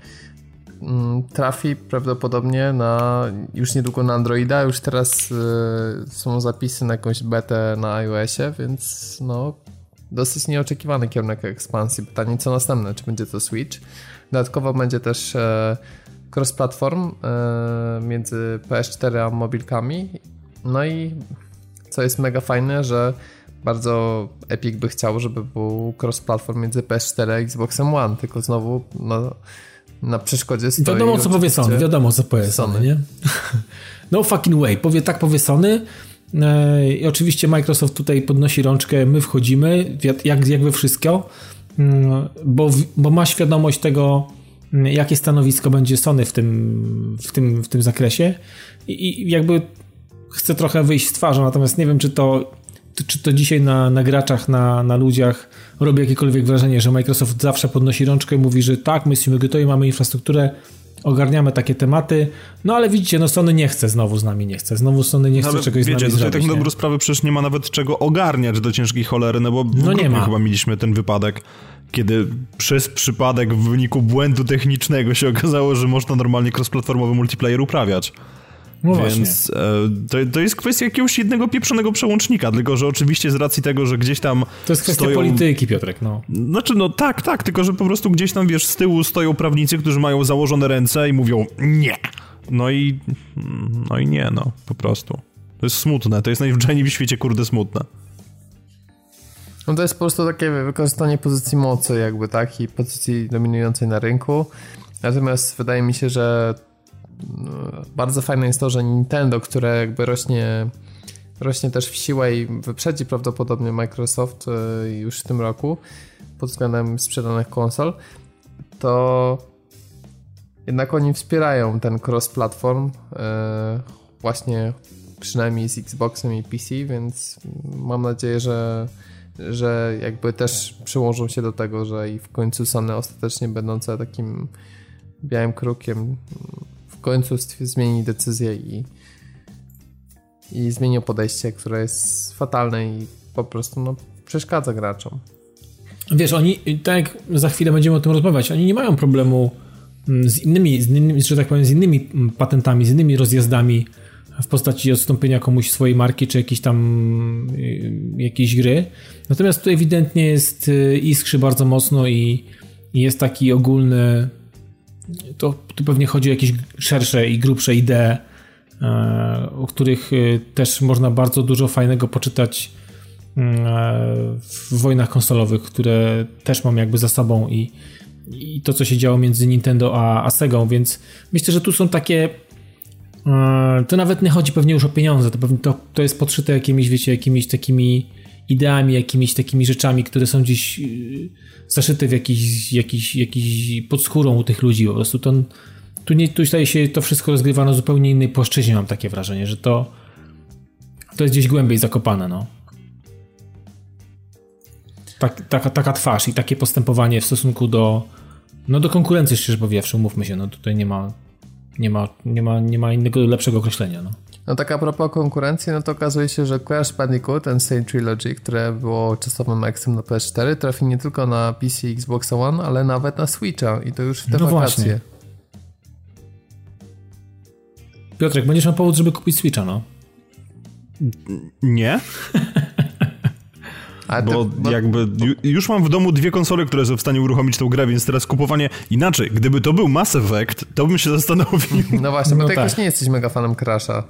trafi prawdopodobnie na już niedługo na Androida, już teraz y, są zapisy na jakąś betę na iOSie, więc no dosyć nieoczekiwany kierunek ekspansji. Pytanie co następne, czy będzie to Switch? Dodatkowo będzie też y, cross-platform y, między P S cztery a mobilkami. No i co jest mega fajne, że bardzo Epic by chciał, żeby był cross-platform między P S cztery a Xboxem One, tylko znowu no, na przeszkodzie stoi... Wiadomo co powie Sony, wiadomo co powie Sony, nie? No fucking way, powie tak powie Sony eee, i oczywiście Microsoft tutaj podnosi rączkę, my wchodzimy, jak, jak we wszystko, bo, bo ma świadomość tego... jakie stanowisko będzie Sony w tym, w tym, w tym zakresie i, i jakby... Chcę trochę wyjść z twarzą, natomiast nie wiem, czy to, czy to dzisiaj na, na graczach, na, na ludziach robi jakiekolwiek wrażenie, że Microsoft zawsze podnosi rączkę i mówi, że tak, my jesteśmy gotowi, mamy infrastrukturę, ogarniamy takie tematy, no ale widzicie, no Sony nie chce, znowu z nami nie chce, znowu Sony nie chce ale czegoś wiecie, z nami zrobić. Tak na dobrą sprawę przecież nie ma nawet czego ogarniać do ciężkiej cholery, no bo w no nie ma. Chyba mieliśmy ten wypadek, kiedy przez przypadek w wyniku błędu technicznego się okazało, że można normalnie cross-platformowy multiplayer uprawiać. No Więc e, to, to jest kwestia jakiegoś jednego pieprzonego przełącznika, tylko że oczywiście z racji tego, że gdzieś tam to jest kwestia stoją... polityki, Piotrek, no. Znaczy, no tak, tak, tylko że po prostu gdzieś tam, wiesz, z tyłu stoją prawnicy, którzy mają założone ręce i mówią nie. No i no i nie, no, po prostu. To jest smutne, to jest najwczorniej w świecie, kurde, smutne. No to jest po prostu takie wykorzystanie pozycji mocy jakby, tak, i pozycji dominującej na rynku. Natomiast wydaje mi się, że bardzo fajne jest to, że Nintendo, które jakby rośnie, rośnie też w siłę i wyprzedzi prawdopodobnie Microsoft już w tym roku pod względem sprzedanych konsol, to jednak oni wspierają ten cross-platform właśnie przynajmniej z Xboxem i P C, więc mam nadzieję, że, że jakby też przyłożą się do tego, że i w końcu Sony ostatecznie będące takim białym krukiem w końcu zmieni decyzję i, i zmienił podejście, które jest fatalne i po prostu no, przeszkadza graczom. Wiesz, oni, tak jak za chwilę będziemy o tym rozmawiać, oni nie mają problemu z innymi, z innymi że tak powiem, z innymi patentami, z innymi rozjazdami w postaci odstąpienia komuś swojej marki, czy jakiejś tam jakiejś gry. Natomiast tutaj ewidentnie jest iskrzy bardzo mocno i, i jest taki ogólny to tu pewnie chodzi o jakieś szersze i grubsze idee, o których też można bardzo dużo fajnego poczytać w wojnach konsolowych, które też mam jakby za sobą i, i to, co się działo między Nintendo a, a Segą, więc myślę, że tu są takie... To nawet nie chodzi pewnie już o pieniądze, to, pewnie to, to jest podszyte jakimiś, wiecie, jakimiś takimi ideami, jakimiś takimi rzeczami, które są gdzieś zaszyte w jakiś, jakiś, jakiś pod skórą u tych ludzi po prostu. To, tu, nie, tu staje się to wszystko rozgrywa na zupełnie innej płaszczyźnie, mam takie wrażenie, że to, to jest gdzieś głębiej zakopane, no. Tak, taka, taka twarz i takie postępowanie w stosunku do, no, do konkurencji, szczerze powiedziawszy, umówmy się, no tutaj nie ma Nie ma, nie ma, nie ma innego lepszego określenia. No, no tak a propos konkurencji, no to okazuje się, że Crash Bandicoot N. Sane Trilogy, które było czasowym eksem na P S cztery, trafi nie tylko na P C i Xbox One, ale nawet na Switcha i to już w te no wakacje. Właśnie. Piotrek, będziesz miał powód, żeby kupić Switcha, no? Nie. A bo ty, jakby bo... już mam w domu dwie konsole, które są w stanie uruchomić tą grę, więc teraz kupowanie inaczej. Gdyby to był Mass Effect, to bym się zastanowił. No właśnie, bo no ty tak. Jakoś nie jesteś mega fanem Crash'a.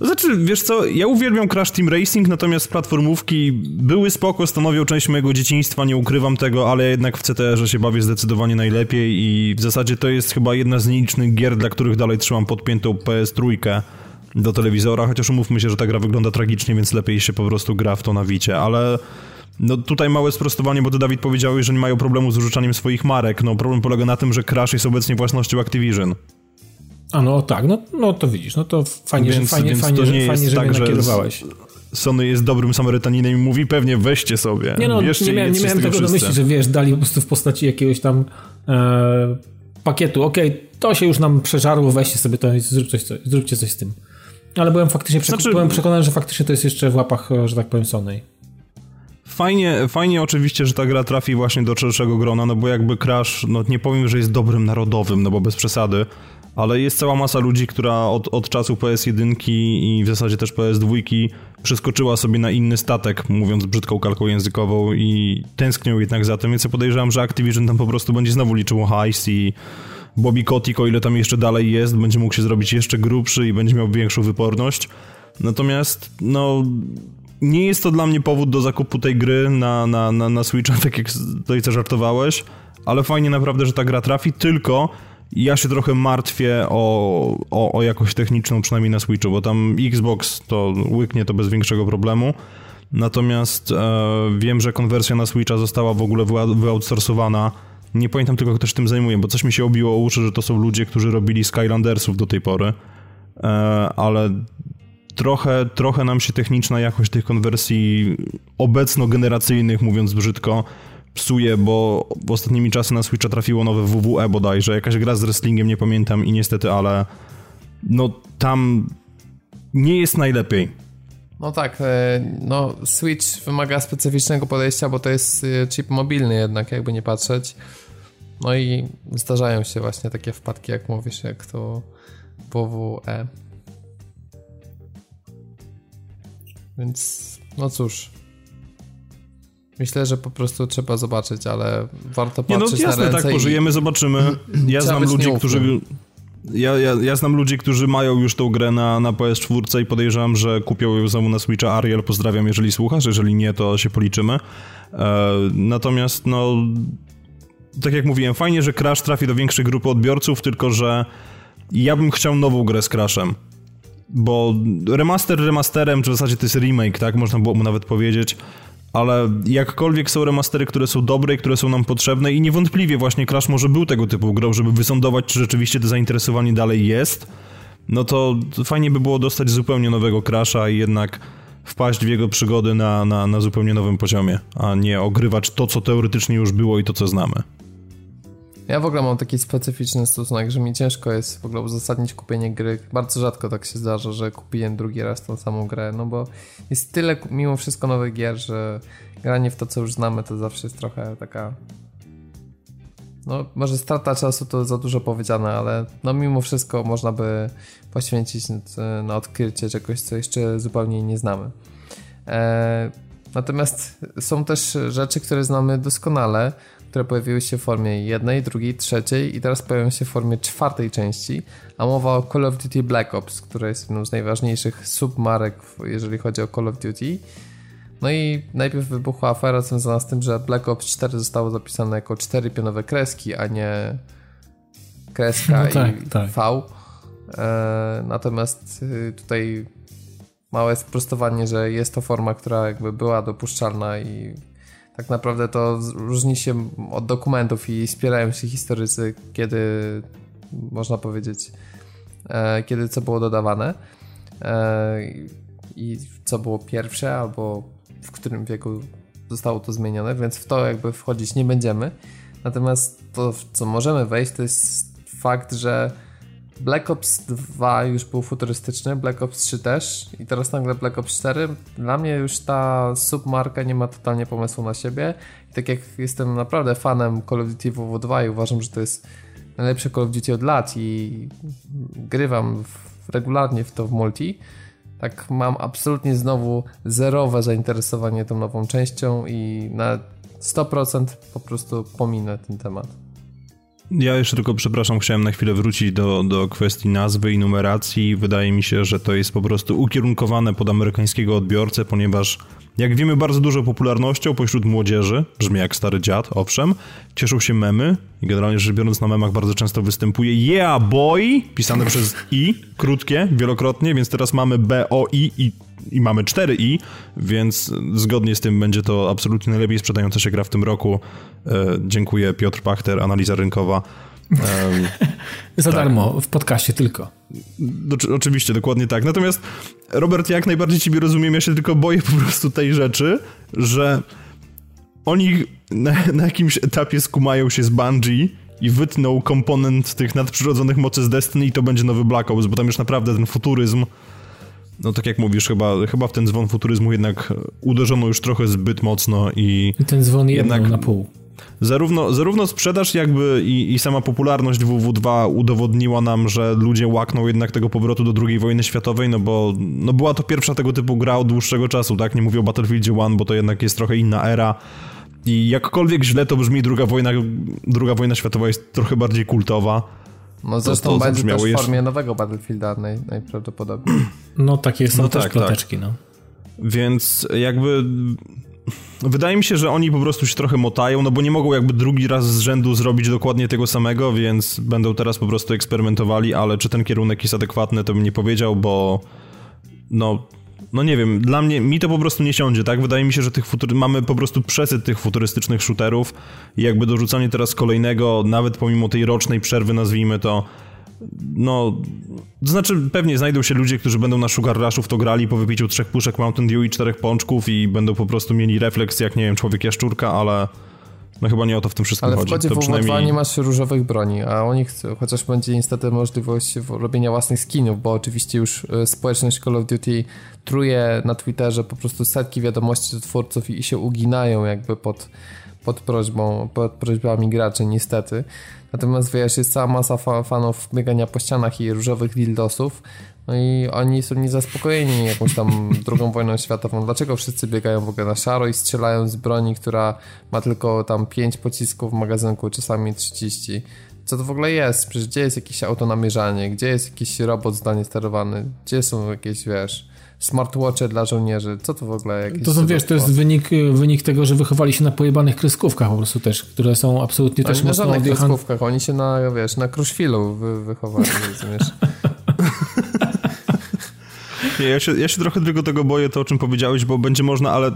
Znaczy, wiesz co, ja uwielbiam Crash Team Racing, natomiast platformówki były spoko, stanowią część mojego dzieciństwa, nie ukrywam tego, ale jednak w C T R-ze się bawię zdecydowanie najlepiej i w zasadzie to jest chyba jedna z nielicznych gier, dla których dalej trzymam podpiętą P S trzy do telewizora, chociaż umówmy się, że ta gra wygląda tragicznie, więc lepiej się po prostu gra w to na Vicie, ale no tutaj małe sprostowanie, bo ty, Dawid, powiedziałeś, że nie mają problemu z użyczaniem swoich marek. No problem polega na tym, że Crash jest obecnie własnością Activision. A no tak, no, no to widzisz, no to fajnie, więc, że, fajnie, więc fajnie, to że, fajnie że tak, mnie nakierowałeś. Sony jest dobrym Samarytaninem i mówi, pewnie weźcie sobie. Nie no, Bierzcie nie miałem, nie miałem tego wszyscy. do myśli, że wiesz, dali po prostu w postaci jakiegoś tam e, pakietu, okej, okay, to się już nam przeżarło, weźcie sobie to i zrób coś, coś, zróbcie coś z tym. Ale byłem faktycznie przek- znaczy, byłem przekonany, że faktycznie to jest jeszcze w łapach, że tak powiem, Sony. Fajnie, fajnie oczywiście, że ta gra trafi właśnie do szerszego grona, no bo jakby Crash, no nie powiem, że jest dobrym narodowym, no bo bez przesady, ale jest cała masa ludzi, która od, od czasu P S jeden i w zasadzie też P S dwa przeskoczyła sobie na inny statek, mówiąc brzydką kalką językową i tęsknią jednak za tym, więc ja podejrzewam, że Activision tam po prostu będzie znowu liczył hajs i Bobby Kotick, o ile tam jeszcze dalej jest, będzie mógł się zrobić jeszcze grubszy i będzie miał większą wyporność. Natomiast, no, nie jest to dla mnie powód do zakupu tej gry na, na, na, na Switcha, tak jak tutaj co żartowałeś, ale fajnie naprawdę, że ta gra trafi, tylko ja się trochę martwię o, o, o jakość techniczną, przynajmniej na Switchu, bo tam Xbox to łyknie to bez większego problemu. Natomiast e, wiem, że konwersja na Switcha została w ogóle wyoutsourcowana. Nie pamiętam tylko, kto się tym zajmuje, bo coś mi się obiło o uszy, że to są ludzie, którzy robili Skylandersów do tej pory, e, ale trochę, trochę nam się techniczna jakość tych konwersji obecnogeneracyjnych, mówiąc brzydko, psuje, bo w ostatnimi czasy na Switcha trafiło nowe W W E bodajże, jakaś gra z wrestlingiem, nie pamiętam i niestety, ale no tam nie jest najlepiej. No tak, no Switch wymaga specyficznego podejścia, bo to jest chip mobilny jednak, jakby nie patrzeć. No i zdarzają się właśnie takie wpadki, jak mówisz, jak to W W E. Więc no cóż. Myślę, że po prostu trzeba zobaczyć, ale warto patrzeć nie, no, jasne, na ręce. No tak, pożyjemy, i... zobaczymy. Ja znam ludzi, nieufny. którzy... Ja, ja, ja znam ludzi, którzy mają już tą grę na, na P S cztery i podejrzewam, że kupią ją znowu na Switcha. Ariel, pozdrawiam, jeżeli słuchasz, jeżeli nie, to się policzymy. E, natomiast, no, tak jak mówiłem, fajnie, że Crash trafi do większej grupy odbiorców, tylko że ja bym chciał nową grę z Crashem, bo remaster remasterem, czy w zasadzie to jest remake, tak, można było mu nawet powiedzieć, ale jakkolwiek są remastery, które są dobre i które są nam potrzebne i niewątpliwie właśnie Crash może był tego typu grą, żeby wysądować, czy rzeczywiście to zainteresowanie dalej jest, no to fajnie by było dostać zupełnie nowego Crasha i jednak wpaść w jego przygody na, na, na zupełnie nowym poziomie, a nie ogrywać to, co teoretycznie już było i to, co znamy. Ja w ogóle mam taki specyficzny stosunek, że mi ciężko jest w ogóle uzasadnić kupienie gry. Bardzo rzadko tak się zdarza, że kupiłem drugi raz tą samą grę, no bo jest tyle mimo wszystko nowych gier, że granie w to, co już znamy, to zawsze jest trochę taka... No może strata czasu to za dużo powiedziane, ale no mimo wszystko można by poświęcić na odkrycie czegoś, co jeszcze zupełnie nie znamy. Eee, natomiast są też rzeczy, które znamy doskonale, które pojawiły się w formie jednej, drugiej, trzeciej i teraz pojawią się w formie czwartej części, a mowa o Call of Duty Black Ops, która jest jedną z najważniejszych submarek, jeżeli chodzi o Call of Duty. No i najpierw wybuchła afera związana z tym, że Black Ops cztery zostało zapisane jako cztery pionowe kreski, a nie kreska no tak, i tak. V. E, natomiast tutaj małe sprostowanie, że jest to forma, która jakby była dopuszczalna i tak naprawdę to różni się od dokumentów i spierają się historycy, kiedy można powiedzieć, e, kiedy co było dodawane e, i co było pierwsze albo w którym wieku zostało to zmienione, więc w to jakby wchodzić nie będziemy. Natomiast to, w co możemy wejść, to jest fakt, że Black Ops dwa już był futurystyczny, Black Ops trzy też i teraz nagle Black Ops cztery. Dla mnie już ta submarka nie ma totalnie pomysłu na siebie. I tak jak jestem naprawdę fanem Call of Duty W W dwa i uważam, że to jest najlepsze Call of Duty od lat i grywam w, regularnie w to w multi, tak mam absolutnie znowu zerowe zainteresowanie tą nową częścią i na sto procent po prostu pominę ten temat. Ja jeszcze tylko, przepraszam, chciałem na chwilę wrócić do, do kwestii nazwy i numeracji. Wydaje mi się, że to jest po prostu ukierunkowane pod amerykańskiego odbiorcę, ponieważ jak wiemy, bardzo dużą popularnością pośród młodzieży, brzmi jak stary dziad, owszem, cieszą się memy i generalnie rzecz biorąc na memach bardzo często występuje yeah boy, pisane przez i, krótkie, wielokrotnie, więc teraz mamy b, o, i i, i mamy cztery i, więc zgodnie z tym będzie to absolutnie najlepiej sprzedająca się gra w tym roku. E, dziękuję, Piotr Pachter, analiza rynkowa. Um, Za tak. darmo, w podcaście tylko. Do, oczywiście, dokładnie tak. Natomiast Robert, jak najbardziej ciebie rozumiem, ja się tylko boję po prostu tej rzeczy, że oni na, na jakimś etapie skumają się z Bungie i wytną komponent tych nadprzyrodzonych mocy z Destiny i to będzie nowy Black Ops, bo tam już naprawdę ten futuryzm, no tak jak mówisz, chyba, chyba w ten dzwon futuryzmu jednak uderzono już trochę zbyt mocno i... I ten dzwon jednak jedno na pół. Zarówno, zarówno sprzedaż jakby i, i sama popularność W W dwa udowodniła nam, że ludzie łakną jednak tego powrotu do drugiej wojny światowej, no bo no była to pierwsza tego typu gra od dłuższego czasu, tak? Nie mówię o Battlefieldzie jeden, bo to jednak jest trochę inna era i jakkolwiek źle to brzmi, druga wojna, druga wojna światowa jest trochę bardziej kultowa. No zresztą to, to będzie też w formie jeszcze... nowego Battlefielda naj, najprawdopodobniej. No takie są no też tak, ploteczki, tak. no. Więc jakby... Wydaje mi się, że oni po prostu się trochę motają, no bo nie mogą jakby drugi raz z rzędu zrobić dokładnie tego samego, więc będą teraz po prostu eksperymentowali, ale czy ten kierunek jest adekwatny, to bym nie powiedział, bo no, no nie wiem, dla mnie, mi to po prostu nie siądzie, tak? Wydaje mi się, że tych futury... mamy po prostu przesyt tych futurystycznych shooterów i jakby dorzucanie teraz kolejnego, nawet pomimo tej rocznej przerwy, nazwijmy to, no, to znaczy pewnie znajdą się ludzie, którzy będą na Sugar Rushu w to grali po wypiciu trzech puszek Mountain Dew i czterech pączków i będą po prostu mieli refleks jak, nie wiem, człowiek jaszczurka, ale no chyba nie o to w tym wszystkim ale chodzi. Ale w kodzie W W dwa przynajmniej... nie masz różowych broni, a oni chcą, chociaż będzie niestety możliwość robienia własnych skinów, bo oczywiście już społeczność Call of Duty truje na Twitterze po prostu setki wiadomości do twórców i się uginają jakby pod... pod prośbą, pod prośbami graczy niestety. Natomiast wiesz, jest cała masa fa- fanów biegania po ścianach i różowych dildosów, no i oni są niezaspokojeni jakąś tam drugą wojną światową. Dlaczego wszyscy biegają w ogóle na szaro i strzelają z broni, która ma tylko tam pięć pocisków w magazynku, czasami trzydzieści? Co to w ogóle jest? Przecież gdzie jest jakieś autonamierzanie? Gdzie jest jakiś robot zdalnie sterowany? Gdzie są jakieś, wiesz... smartwatche dla żołnierzy, co to w ogóle? To są, wiesz, to jest wynik, wynik tego, że wychowali się na pojebanych kreskówkach po prostu też, które są absolutnie no też mocno... Na żadnych kreskówkach, oni się na, wiesz, na kruszwilu wy, wychowali, rozumiesz? Nie, ja się, ja się trochę tylko tego boję, to o czym powiedziałeś, bo będzie można, ale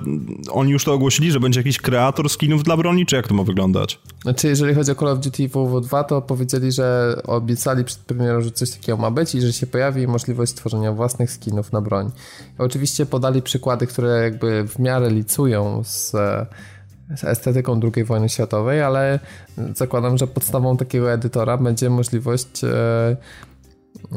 oni już to ogłosili, że będzie jakiś kreator skinów dla broni, czy jak to ma wyglądać? Znaczy, jeżeli chodzi o Call of Duty W W dwa, to powiedzieli, że obiecali przed premierą, że coś takiego ma być i że się pojawi możliwość tworzenia własnych skinów na broń. I oczywiście podali przykłady, które jakby w miarę licują z, z estetyką drugiej wojny światowej, ale zakładam, że podstawą takiego edytora będzie możliwość e,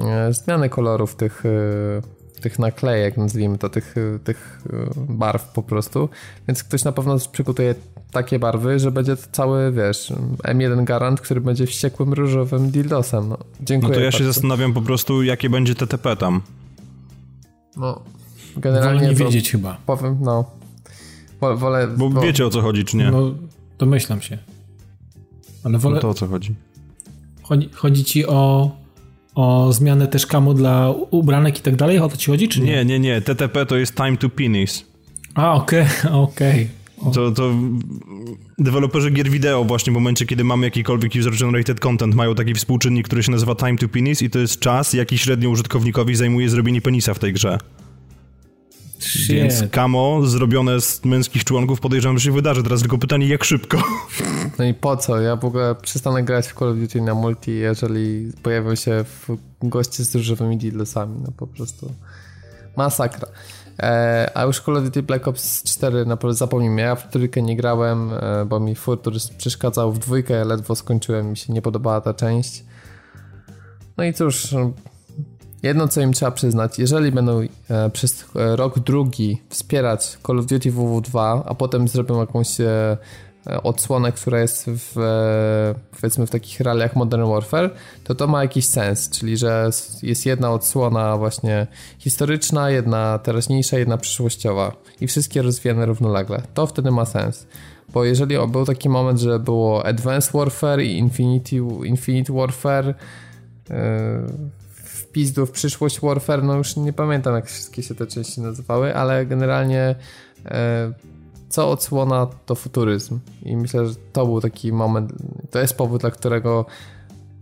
e, zmiany kolorów tych... E, tych naklejek, nazwijmy to, tych, tych barw po prostu, więc ktoś na pewno przygotuje takie barwy, że będzie cały, wiesz, M jeden Garant, który będzie wściekłym różowym dildosem. No, dziękuję. No to ja bardzo się zastanawiam po prostu, jakie będzie T T P tam. No, generalnie wolę nie wiedzieć chyba. Powiem, no. Wolę, bo, bo wiecie, o co chodzi, czy nie? No, domyślam się. Ale wolę... No to o co chodzi? Chodzi, chodzi ci o... O zmianę też kamu dla ubranek i tak dalej? O to ci chodzi, czy nie? Nie, nie, nie. T T P to jest time to penis. A, okej, okay, okej. Okay. To, to deweloperzy gier wideo właśnie w momencie, kiedy mamy jakikolwiek user-generated content, mają taki współczynnik, który się nazywa time to penis i to jest czas, jaki średnio użytkownikowi zajmuje zrobienie penisa w tej grze. Shit. Więc kamo zrobione z męskich członków podejrzewam, że się wydarzy. Teraz tylko pytanie, jak szybko? No i po co? Ja w ogóle przestanę grać w Call of Duty na multi, jeżeli pojawią się goście z różowymi dealsami. No po prostu masakra. E, a już Call of Duty Black Ops cztery, naprawdę zapomnijmy. Ja w trójkę nie grałem, bo mi Furtur przeszkadzał. W dwójkę ja ledwo skończyłem, mi się nie podobała ta część. No i cóż... Jedno, co im trzeba przyznać, jeżeli będą e, przez e, rok drugi wspierać Call of Duty W W dwa, a potem zrobią jakąś e, odsłonę, która jest w, e, powiedzmy w takich realiach Modern Warfare, to to ma jakiś sens, czyli że jest jedna odsłona właśnie historyczna, jedna teraźniejsza, jedna przyszłościowa i wszystkie rozwijane równolegle. To wtedy ma sens. Bo jeżeli był taki moment, że było Advanced Warfare i Infinity, Infinite Warfare, e, pizdu w przyszłość Warfare, no już nie pamiętam jak wszystkie się te części nazywały, ale generalnie e, co odsłona to futuryzm i myślę, że to był taki moment, to jest powód, dla którego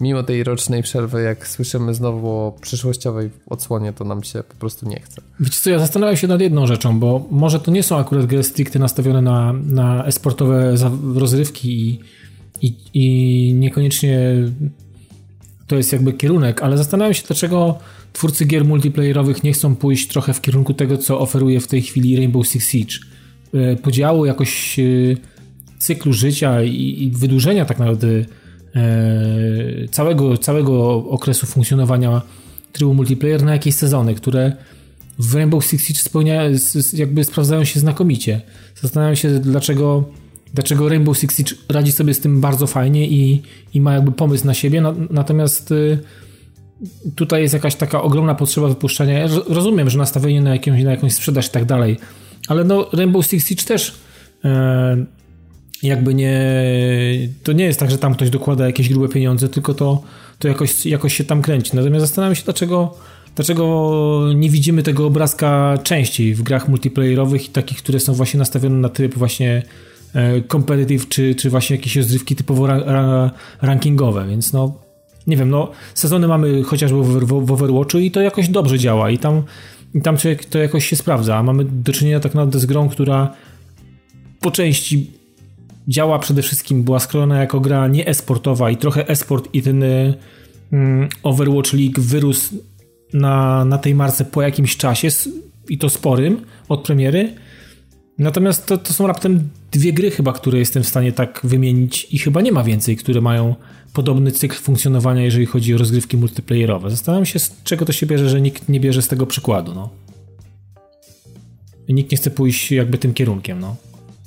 mimo tej rocznej przerwy, jak słyszymy znowu o przyszłościowej odsłonie, to nam się po prostu nie chce. Wiecie co, ja zastanawiam się nad jedną rzeczą, bo może to nie są akurat gry stricte nastawione na, na e-sportowe rozrywki i, i, i niekoniecznie... To jest jakby kierunek, ale zastanawiam się, dlaczego twórcy gier multiplayerowych nie chcą pójść trochę w kierunku tego, co oferuje w tej chwili Rainbow Six Siege. Podziału jakoś cyklu życia i wydłużenia tak naprawdę całego, całego okresu funkcjonowania trybu multiplayer na jakieś sezony, które w Rainbow Six Siege spełnia, jakby sprawdzają się znakomicie. Zastanawiam się, dlaczego... Dlaczego Rainbow Six Siege radzi sobie z tym bardzo fajnie i, i ma jakby pomysł na siebie, na, natomiast y, tutaj jest jakaś taka ogromna potrzeba wypuszczania. Ja rozumiem, że nastawienie na, jakąś, na jakąś sprzedaż i tak dalej, ale no Rainbow Six Siege też y, jakby nie... To nie jest tak, że tam ktoś dokłada jakieś grube pieniądze, tylko to, to jakoś, jakoś się tam kręci. Natomiast zastanawiam się, dlaczego, dlaczego nie widzimy tego obrazka częściej w grach multiplayerowych i takich, które są właśnie nastawione na tryb właśnie competitive, czy, czy właśnie jakieś rozrywki typowo ra, ra, rankingowe, więc no, nie wiem, no sezony mamy chociażby w, w Overwatchu i to jakoś dobrze działa i tam, i tam to jakoś się sprawdza, a mamy do czynienia tak naprawdę z grą, która po części działa przede wszystkim, była skrojona jako gra nie e-sportowa i trochę e-sport i ten mm, Overwatch League wyrósł na, na tej marce po jakimś czasie i to sporym od premiery. Natomiast to, to są raptem dwie gry chyba, które jestem w stanie tak wymienić i chyba nie ma więcej, które mają podobny cykl funkcjonowania, jeżeli chodzi o rozgrywki multiplayerowe. Zastanawiam się, z czego to się bierze, że nikt nie bierze z tego przykładu. No. Nikt nie chce pójść jakby tym kierunkiem. No.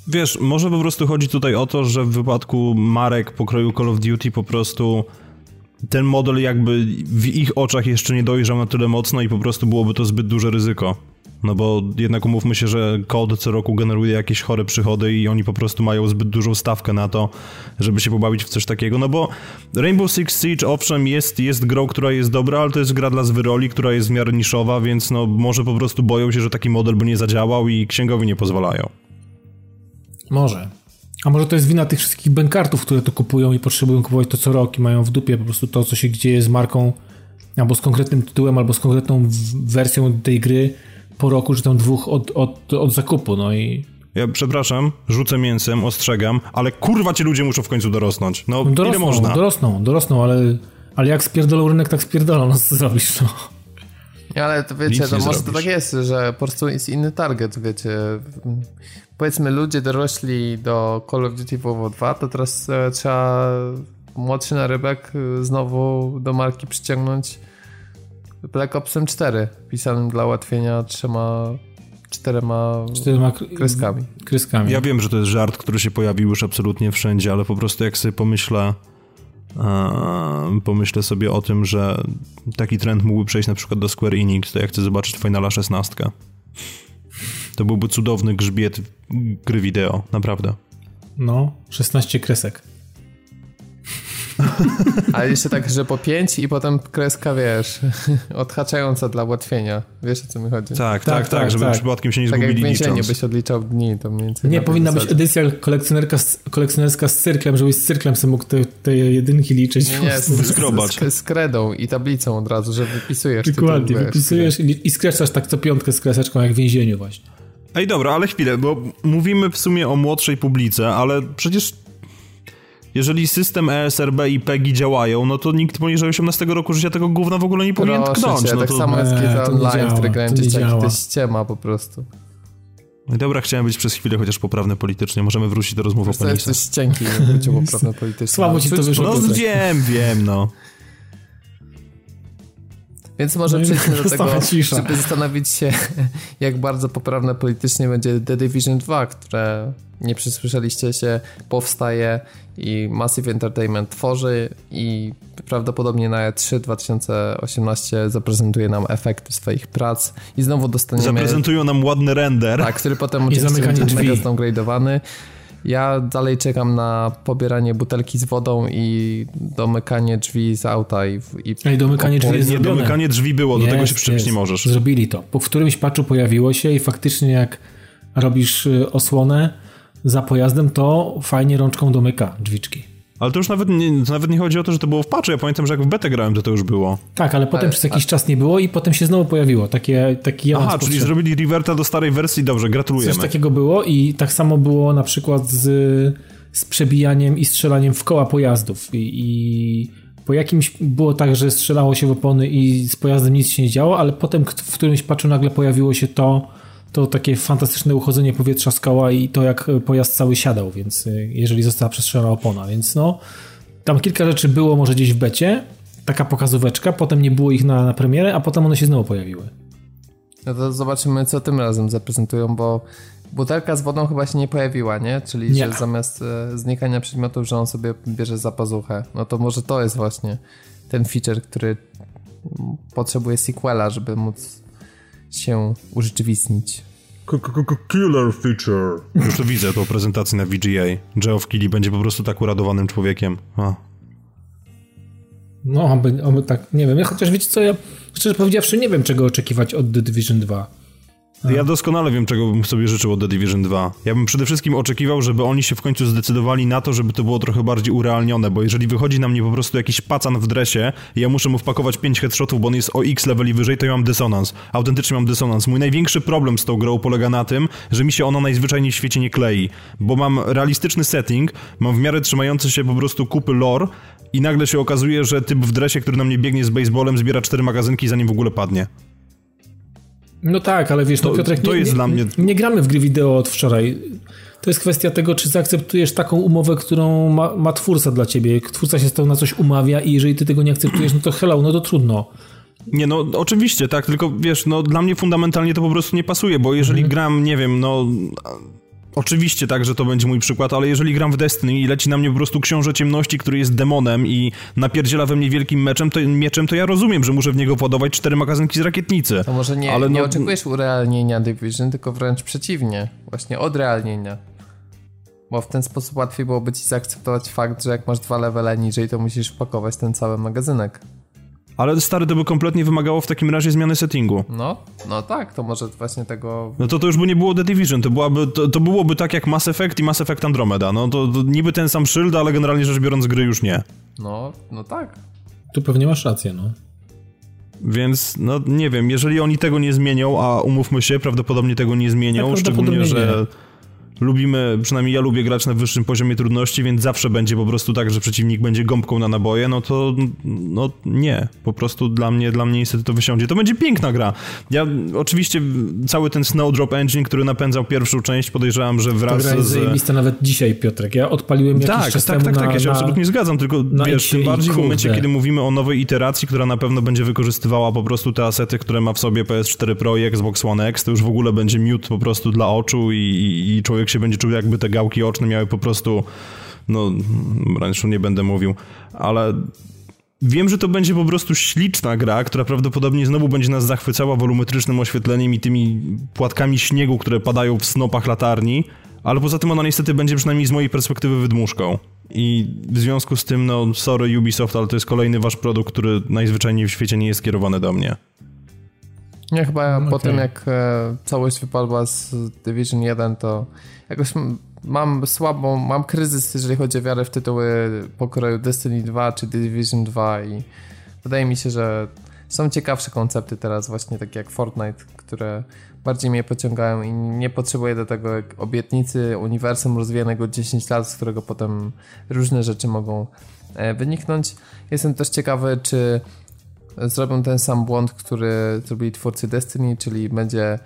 Wiesz, może po prostu chodzi tutaj o to, że w wypadku marek pokroju Call of Duty po prostu... ten model jakby w ich oczach jeszcze nie dojrzał na tyle mocno i po prostu byłoby to zbyt duże ryzyko. No bo jednak umówmy się, że C O D co roku generuje jakieś chore przychody i oni po prostu mają zbyt dużą stawkę na to, żeby się pobawić w coś takiego. No bo Rainbow Six Siege owszem jest, jest grą, która jest dobra, ale to jest gra dla zwyroli, która jest w miarę niszowa, więc no może po prostu boją się, że taki model by nie zadziałał i księgowi nie pozwalają. Może. A może to jest wina tych wszystkich bankartów, które to kupują i potrzebują kupować to co rok i mają w dupie po prostu to, co się dzieje z marką albo z konkretnym tytułem, albo z konkretną wersją tej gry po roku, czy tam dwóch od, od, od zakupu, no i... Ja przepraszam, rzucę mięsem, ostrzegam, ale kurwa ci ludzie muszą w końcu dorosnąć. No, no dorosną, ile można? Dorosną, dorosną, ale, ale jak spierdolą rynek, tak spierdolą, no co zrobisz, no. Ale to wiecie, to może to tak jest, że po prostu jest inny target, wiecie. Powiedzmy ludzie dorośli do Call of Duty W W dwa, to teraz e, trzeba młodszy narybek e, znowu do marki przyciągnąć Black Opsem cztery, pisanym dla ułatwienia trzema, czterema, czterema kr- kreskami. kreskami. Ja wiem, że to jest żart, który się pojawił już absolutnie wszędzie, ale po prostu jak sobie pomyślę, e, pomyślę sobie o tym, że taki trend mógłby przejść na przykład do Square Enix, to ja chcę zobaczyć Finala szesnaście. To byłby cudowny grzbiet gry wideo, naprawdę. No, szesnaście kresek. Ale jeszcze tak, że po pięć i potem kreska, wiesz, odhaczająca dla ułatwienia. Wiesz, o co mi chodzi? Tak, tak, tak, tak żeby tak. przypadkiem się nie tak zgubili licząc. Tak jak w więzieniu byś odliczał dni. To mniej więcej nie, powinna być edycja kolekcjonerska z cyrklem, żebyś z cyrklem sobie mógł te, te jedynki liczyć. Nie, z, z, z kredą i tablicą od razu, że wypisujesz. Dokładnie, tytuł, wypisujesz i, i skreślasz tak co piątkę z kreseczką, jak w więzieniu właśnie. Ej, dobra, ale chwilę, bo mówimy w sumie o młodszej publice, ale przecież jeżeli system E S R B i PEGI działają, no to nikt poniżej osiemnastego roku życia tego gówna w ogóle nie powinien tknąć. Cię, no tak to... samo jest G T A Online, który grałem gdzieś taki ściema po prostu. Dobra, chciałem być przez chwilę chociaż poprawny politycznie. Możemy wrócić do rozmów o Penisa. Jesteś ścienki, nie bycie poprawny politycznie. Słabo ci to wyszło. No wiem, wiem, no. Więc może no przejdźmy do tego, cisza. żeby zastanowić się, jak bardzo poprawne politycznie będzie The Division dwa, które nie przysłyszeliście się, powstaje i Massive Entertainment tworzy i prawdopodobnie na E trzy dwa tysiące osiemnaście zaprezentuje nam efekty swoich prac i znowu dostaniemy... Zaprezentują nam ładny render. Tak, który potem oczywiście będzie downgradowany. Ja dalej czekam na pobieranie butelki z wodą i domykanie drzwi z auta. I, i Ej, domykanie drzwi jest zrobione. Domykanie drzwi było, do jest, tego się przyczepić nie możesz. Zrobili to. Po w którymś patchu pojawiło się i faktycznie jak robisz osłonę za pojazdem, to fajnie rączką domyka drzwiczki. Ale to już nawet nie, nawet nie chodzi o to, że to było w patchu. Ja pamiętam, że jak w betę grałem, to to już było. Tak, ale potem ale, przez jakiś ale... czas nie było i potem się znowu pojawiło. Takie, taki Aha, czyli potrzeb. zrobili reverta do starej wersji. Dobrze, gratulujemy. Coś takiego było i tak samo było na przykład z, z przebijaniem i strzelaniem w koła pojazdów. I, I po jakimś było tak, że strzelało się w opony i z pojazdem nic się nie działo, ale potem w którymś patchu nagle pojawiło się to, to takie fantastyczne uchodzenie powietrza z koła i to, jak pojazd cały siadał, więc jeżeli została przestrzelona opona, więc no tam kilka rzeczy było może gdzieś w becie, taka pokazóweczka, potem nie było ich na, na premierę, a potem one się znowu pojawiły. No to zobaczymy, co tym razem zaprezentują, bo butelka z wodą chyba się nie pojawiła, nie? Czyli nie. Że zamiast e, znikania przedmiotów, że on sobie bierze za pazuchę, no to może to jest właśnie ten feature, który potrzebuje sequela, żeby móc się urzeczywistnić. Killer feature. Już to widzę, tą prezentację na V G A. Geoff Keighley będzie po prostu tak uradowanym człowiekiem. A. No, oby, oby tak, nie wiem. Ja chociaż wiecie co, ja szczerze powiedziawszy nie wiem, czego oczekiwać od The Division dwa. A. Ja doskonale wiem, czego bym sobie życzył od The Division dwa. Ja bym przede wszystkim oczekiwał, żeby oni się w końcu zdecydowali na to, żeby to było trochę bardziej urealnione, bo jeżeli wychodzi na mnie po prostu jakiś pacan w dresie i ja muszę mu wpakować pięć headshotów, bo on jest o X leveli wyżej, to ja mam dysonans. Autentycznie mam dysonans. Mój największy problem z tą grą polega na tym, że mi się ona najzwyczajniej w świecie nie klei, bo mam realistyczny setting, mam w miarę trzymający się po prostu kupy lore i nagle się okazuje, że typ w dresie, który na mnie biegnie z baseballem, zbiera cztery magazynki, zanim w ogóle padnie. No tak, ale wiesz, to, no Piotrek, to nie, jest nie, dla mnie... nie gramy w gry wideo od wczoraj. To jest kwestia tego, czy zaakceptujesz taką umowę, którą ma, ma twórca dla ciebie. Twórca się z tobą na coś umawia i jeżeli ty tego nie akceptujesz, no to hello, no to trudno. Nie, no oczywiście, tak, tylko wiesz, no dla mnie fundamentalnie to po prostu nie pasuje, bo jeżeli mhm. gram, nie wiem, no... Oczywiście tak, że to będzie mój przykład, ale jeżeli gram w Destiny i leci na mnie po prostu książę ciemności, który jest demonem i napierdziela we mnie wielkim meczem, to, mieczem, to ja rozumiem, że muszę w niego podawać cztery magazynki z rakietnicy. To może nie, ale nie no... oczekujesz urealnienia Division, tylko wręcz przeciwnie, właśnie odrealnienia. Bo w ten sposób łatwiej byłoby ci zaakceptować fakt, że jak masz dwa levele niżej, to musisz wpakować ten cały magazynek. Ale stary, to by kompletnie wymagało w takim razie zmiany settingu. No, no tak, to może właśnie tego... No to to już by nie było The Division, to, byłaby, to, to byłoby tak jak Mass Effect i Mass Effect Andromeda. No to, to niby ten sam szyld, ale generalnie rzecz biorąc gry już nie. No, no tak. Tu pewnie masz rację, no. Więc, no nie wiem, jeżeli oni tego nie zmienią, a umówmy się, prawdopodobnie tego nie zmienią, tak, szczególnie, że... Nie. Lubimy, przynajmniej ja lubię grać na wyższym poziomie trudności, więc zawsze będzie po prostu tak, że przeciwnik będzie gąbką na naboje, no to no nie, po prostu dla mnie, dla mnie niestety to wysiądzie. To będzie piękna gra. Ja oczywiście cały ten Snowdrop Engine, który napędzał pierwszą część, podejrzewam, że wraz to gra z... zajebista nawet dzisiaj, Piotrek. Ja odpaliłem jakiś tak, czas tak, temu tak, tak, na, ja się na... absolutnie zgadzam, tylko wiesz, tym bardziej w momencie, kiedy mówimy o nowej iteracji, która na pewno będzie wykorzystywała po prostu te asety, które ma w sobie P S cztery Pro i Xbox One X, to już w ogóle będzie miód po prostu dla oczu i, i, i człowiek się będzie czuł, jakby te gałki oczne miały po prostu, no wręcz nie będę mówił, ale wiem, że to będzie po prostu śliczna gra, która prawdopodobnie znowu będzie nas zachwycała wolumetrycznym oświetleniem i tymi płatkami śniegu, które padają w snopach latarni, Ale poza tym ona niestety będzie przynajmniej z mojej perspektywy wydmuszką. I w związku z tym, no sorry Ubisoft, ale to jest kolejny wasz produkt, który najzwyczajniej w świecie nie jest skierowany do mnie. Ja chyba okay. po tym, jak e, całość wypadła z Division jeden, to jakoś m- mam słabą, mam kryzys, jeżeli chodzi o wiarę w tytuły pokroju Destiny dwa czy Division dwa i wydaje mi się, że są ciekawsze koncepty teraz właśnie, takie jak Fortnite, które bardziej mnie pociągają i nie potrzebuję do tego obietnicy uniwersum rozwijanego dziesięć lat, z którego potem różne rzeczy mogą wyniknąć. Jestem też ciekawy, czy zrobią ten sam błąd, który zrobili twórcy Destiny, czyli będzie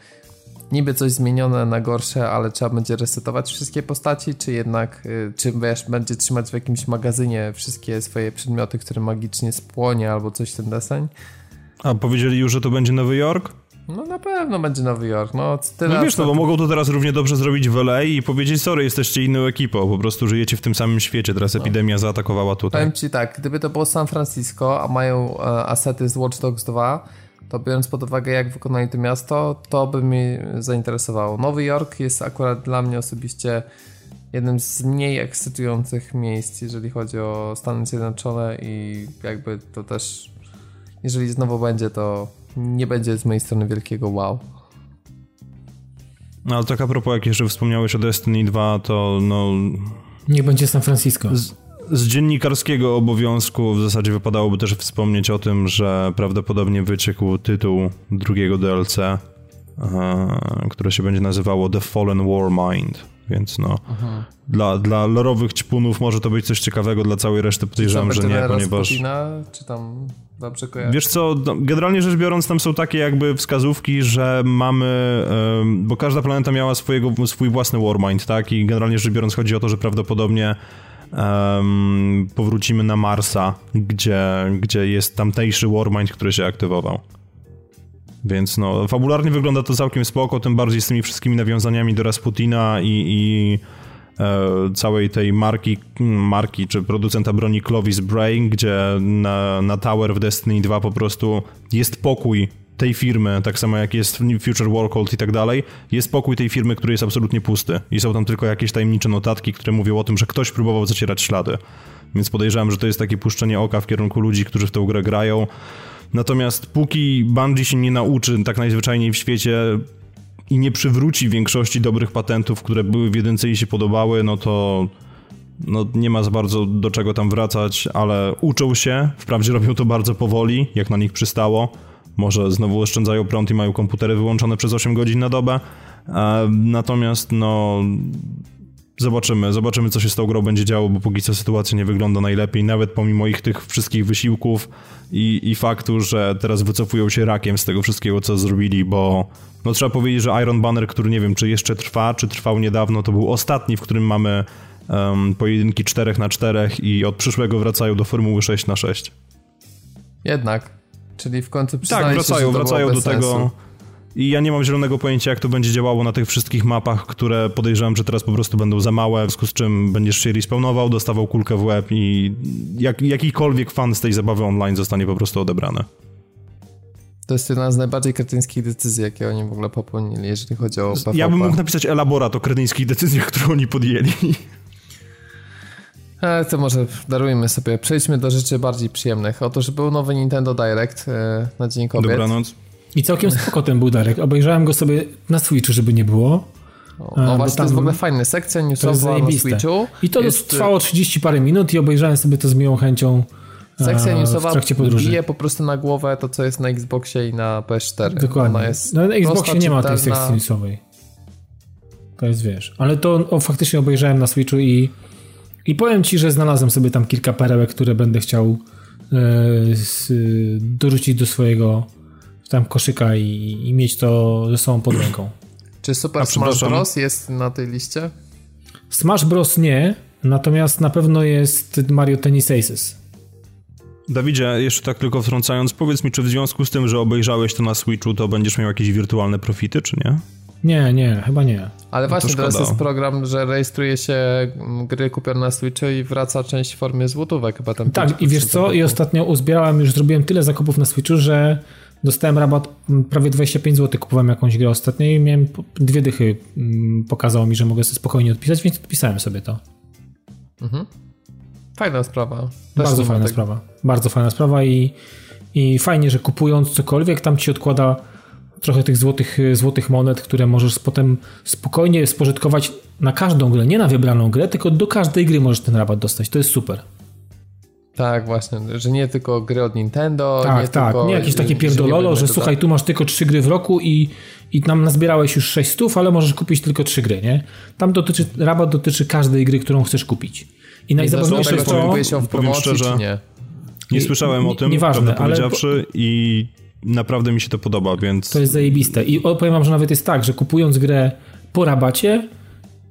niby coś zmienione na gorsze, ale trzeba będzie resetować wszystkie postaci, czy jednak czy wiesz, będzie trzymać w jakimś magazynie wszystkie swoje przedmioty, które magicznie spłonie albo coś ten deseń. A powiedzieli już, że to będzie Nowy Jork? No na pewno będzie Nowy Jork. No, no wiesz, no bo mogą to teraz równie dobrze zrobić w L A i powiedzieć, sorry, jesteście inną ekipą, po prostu żyjecie w tym samym świecie, teraz no. Epidemia zaatakowała tutaj. Powiem ci tak, gdyby to było San Francisco, a mają e, asety z Watch Dogs dwa, to biorąc pod uwagę, jak wykonali to miasto, to by mnie zainteresowało. Nowy Jork jest akurat dla mnie osobiście jednym z mniej ekscytujących miejsc, jeżeli chodzi o Stany Zjednoczone i jakby to też, jeżeli znowu będzie, to nie będzie z mojej strony wielkiego wow. No, ale tak a propos, jak jeszcze wspomniałeś o Destiny dwa, to no... nie będzie San Francisco. Z, z dziennikarskiego obowiązku w zasadzie wypadałoby też wspomnieć o tym, że prawdopodobnie wyciekł tytuł drugiego D L C, aha, które się będzie nazywało The Fallen Warmind, więc no... Aha. Dla, dla lorowych ćpunów może to być coś ciekawego, dla całej reszty podejrzewam, że nie, ponieważ... Putina, czy tam... Dobrze, wiesz co, generalnie rzecz biorąc tam są takie jakby wskazówki, że mamy, bo każda planeta miała swojego, swój własny warmind, tak? I generalnie rzecz biorąc chodzi o to, że prawdopodobnie um, powrócimy na Marsa, gdzie, gdzie jest tamtejszy warmind, który się aktywował. Więc no, fabularnie wygląda to całkiem spoko, tym bardziej z tymi wszystkimi nawiązaniami do Rasputina i... i całej tej marki, marki czy producenta broni Clovis Brain, gdzie na, na Tower w Destiny dwa po prostu jest pokój tej firmy, tak samo jak jest Future Warcraft i tak dalej, jest pokój tej firmy, który jest absolutnie pusty i są tam tylko jakieś tajemnicze notatki, które mówią o tym, że ktoś próbował zacierać ślady, więc podejrzewam, że to jest takie puszczenie oka w kierunku ludzi, którzy w tę grę grają, natomiast póki Bungie się nie nauczy tak najzwyczajniej w świecie i nie przywróci większości dobrych patentów, które były w jedynce i się podobały, no to no nie ma za bardzo do czego tam wracać, ale uczą się, wprawdzie robią to bardzo powoli, jak na nich przystało. Może znowu oszczędzają prąd i mają komputery wyłączone przez osiem godzin na dobę, natomiast no zobaczymy, zobaczymy co się z tą grą będzie działo, bo póki co sytuacja nie wygląda najlepiej, nawet pomimo ich tych wszystkich wysiłków i, i faktu, że teraz wycofują się rakiem z tego wszystkiego, co zrobili, bo no trzeba powiedzieć, że Iron Banner, który nie wiem, czy jeszcze trwa, czy trwał niedawno, to był ostatni, w którym mamy um, pojedynki cztery na cztery i od przyszłego wracają do formuły sześć na sześć. Jednak, czyli w końcu przyznaje tak, wracają, się, że to wracają do sensu. Tego... I ja nie mam zielonego pojęcia, jak to będzie działało na tych wszystkich mapach, które podejrzewam, że teraz po prostu będą za małe, w związku z czym będziesz się respawnował, dostawał kulkę w łeb i jak, jakikolwiek fan z tej zabawy online zostanie po prostu odebrany. To jest jedna z najbardziej kretyńskich decyzji, jakie oni w ogóle popełnili, jeżeli chodzi o P V P. Ja bym mógł napisać elaborat o kretyńskich decyzjach, które oni podjęli. Ale to może darujmy sobie. Przejdźmy do rzeczy bardziej przyjemnych. Otóż był nowy Nintendo Direct na Dzień Kobiet. Dobranoc. I całkiem spoko ten był Darek. Obejrzałem go sobie na Switchu, żeby nie było. No właśnie, to jest w ogóle fajna sekcja newsowa na Switchu. I to jest... trwało trzydzieści parę minut i obejrzałem sobie to z miłą chęcią. Sekcja newsowa bije po prostu na głowę to, co jest na Xboxie i na P S cztery. Dokładnie. Ona jest no, na Xboxie nie ma tej sekcji newsowej. To jest, wiesz. Ale to o, faktycznie obejrzałem na Switchu i, i powiem ci, że znalazłem sobie tam kilka perełek, które będę chciał e, s, dorzucić do swojego tam koszyka i, i mieć to ze sobą pod ręką. Czy Super A, Smash Bros. Jest na tej liście? Smash Bros. Nie, natomiast na pewno jest Mario Tennis Aces. Dawidzie, jeszcze tak tylko wtrącając, powiedz mi, czy w związku z tym, że obejrzałeś to na Switchu, to będziesz miał jakieś wirtualne profity, czy nie? Nie, nie, chyba nie. Ale no właśnie teraz jest program, że rejestruje się gry kupione na Switchu i wraca część w formie złotówek. Chyba tam tak, i wiesz co, i ostatnio uzbierałem, już zrobiłem tyle zakupów na Switchu, że dostałem rabat prawie dwadzieścia pięć złotych, kupowałem jakąś grę ostatnio i miałem dwie dychy, pokazało mi, że mogę sobie spokojnie odpisać, więc odpisałem sobie to. Mhm. Fajna sprawa. Też bardzo fajna tego. sprawa. Bardzo fajna sprawa i, i fajnie, że kupując cokolwiek, tam ci odkłada trochę tych złotych, złotych monet, które możesz potem spokojnie spożytkować na każdą grę, nie na wybraną grę, tylko do każdej gry możesz ten rabat dostać. To jest super. Tak, właśnie, że nie tylko gry od Nintendo. Tak, nie tak, tylko, nie jakieś takie pierdololo, że słuchaj, tu masz tylko trzy gry w roku i, i nam nazbierałeś już sześć stów, ale możesz kupić tylko trzy gry, nie? Tam dotyczy, rabat dotyczy każdej gry, którą chcesz kupić. I najzabawniejsze jest to, się w powiem szczerze, czy nie? nie słyszałem nie, o tym, nieważne, powiedziawszy, ale... i naprawdę mi się to podoba, więc... To jest zajebiste i powiem wam, że nawet jest tak, że kupując grę po rabacie,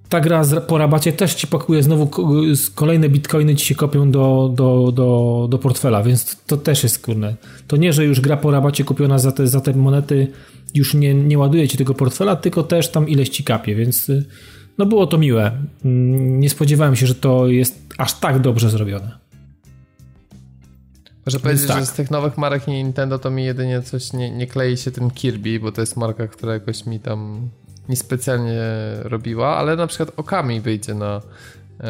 ta gra po rabacie też ci pakuje znowu kolejne bitcoiny, ci się kopią do, do, do, do portfela, więc to też jest kurne. To nie, że już gra po rabacie kupiona za te, za te monety już nie, nie ładuje ci tego portfela, tylko też tam ileś ci kapie, więc no było to miłe. Nie spodziewałem się, że to jest aż tak dobrze zrobione. Może powiedzieć, tak. że z tych nowych marek Nintendo to mi jedynie coś nie, nie klei się ten Kirby, bo to jest marka, która jakoś mi tam niespecjalnie robiła, ale na przykład Okami wyjdzie na,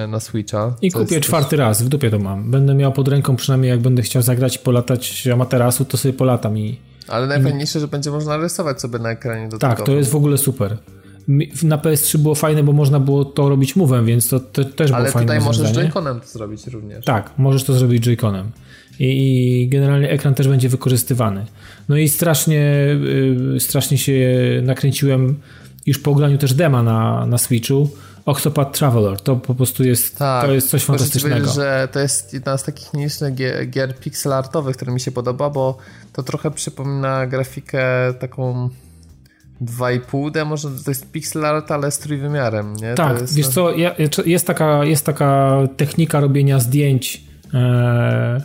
na Switcha. I kupię czwarty coś... raz, w dupie to mam. Będę miał pod ręką przynajmniej, jak będę chciał zagrać, polatać Amaterasu, to sobie polatam. I, ale najfajniejsze, i... że będzie można rysować sobie na ekranie do tego. Tak, to jest w ogóle super. Na P S trzy było fajne, bo można było to robić move'em, więc to te, też ale było fajne. Ale tutaj możesz Joy-Conem to zrobić również. Tak, możesz to zrobić Joy-Conem. I, i generalnie ekran też będzie wykorzystywany. No i strasznie, yy, strasznie się nakręciłem już po graniu też dema na, na Switchu, Octopath Traveler, to po prostu jest, tak, to jest coś fantastycznego. Powiedzieć, że to jest jedna z takich nielicznych gier, gier pixelartowych, które mi się podoba, bo to trochę przypomina grafikę taką dwa i pół D, może to jest pixel art, ale z trójwymiarem, nie? Tak, to jest... wiesz co, jest taka, jest taka technika robienia zdjęć, e,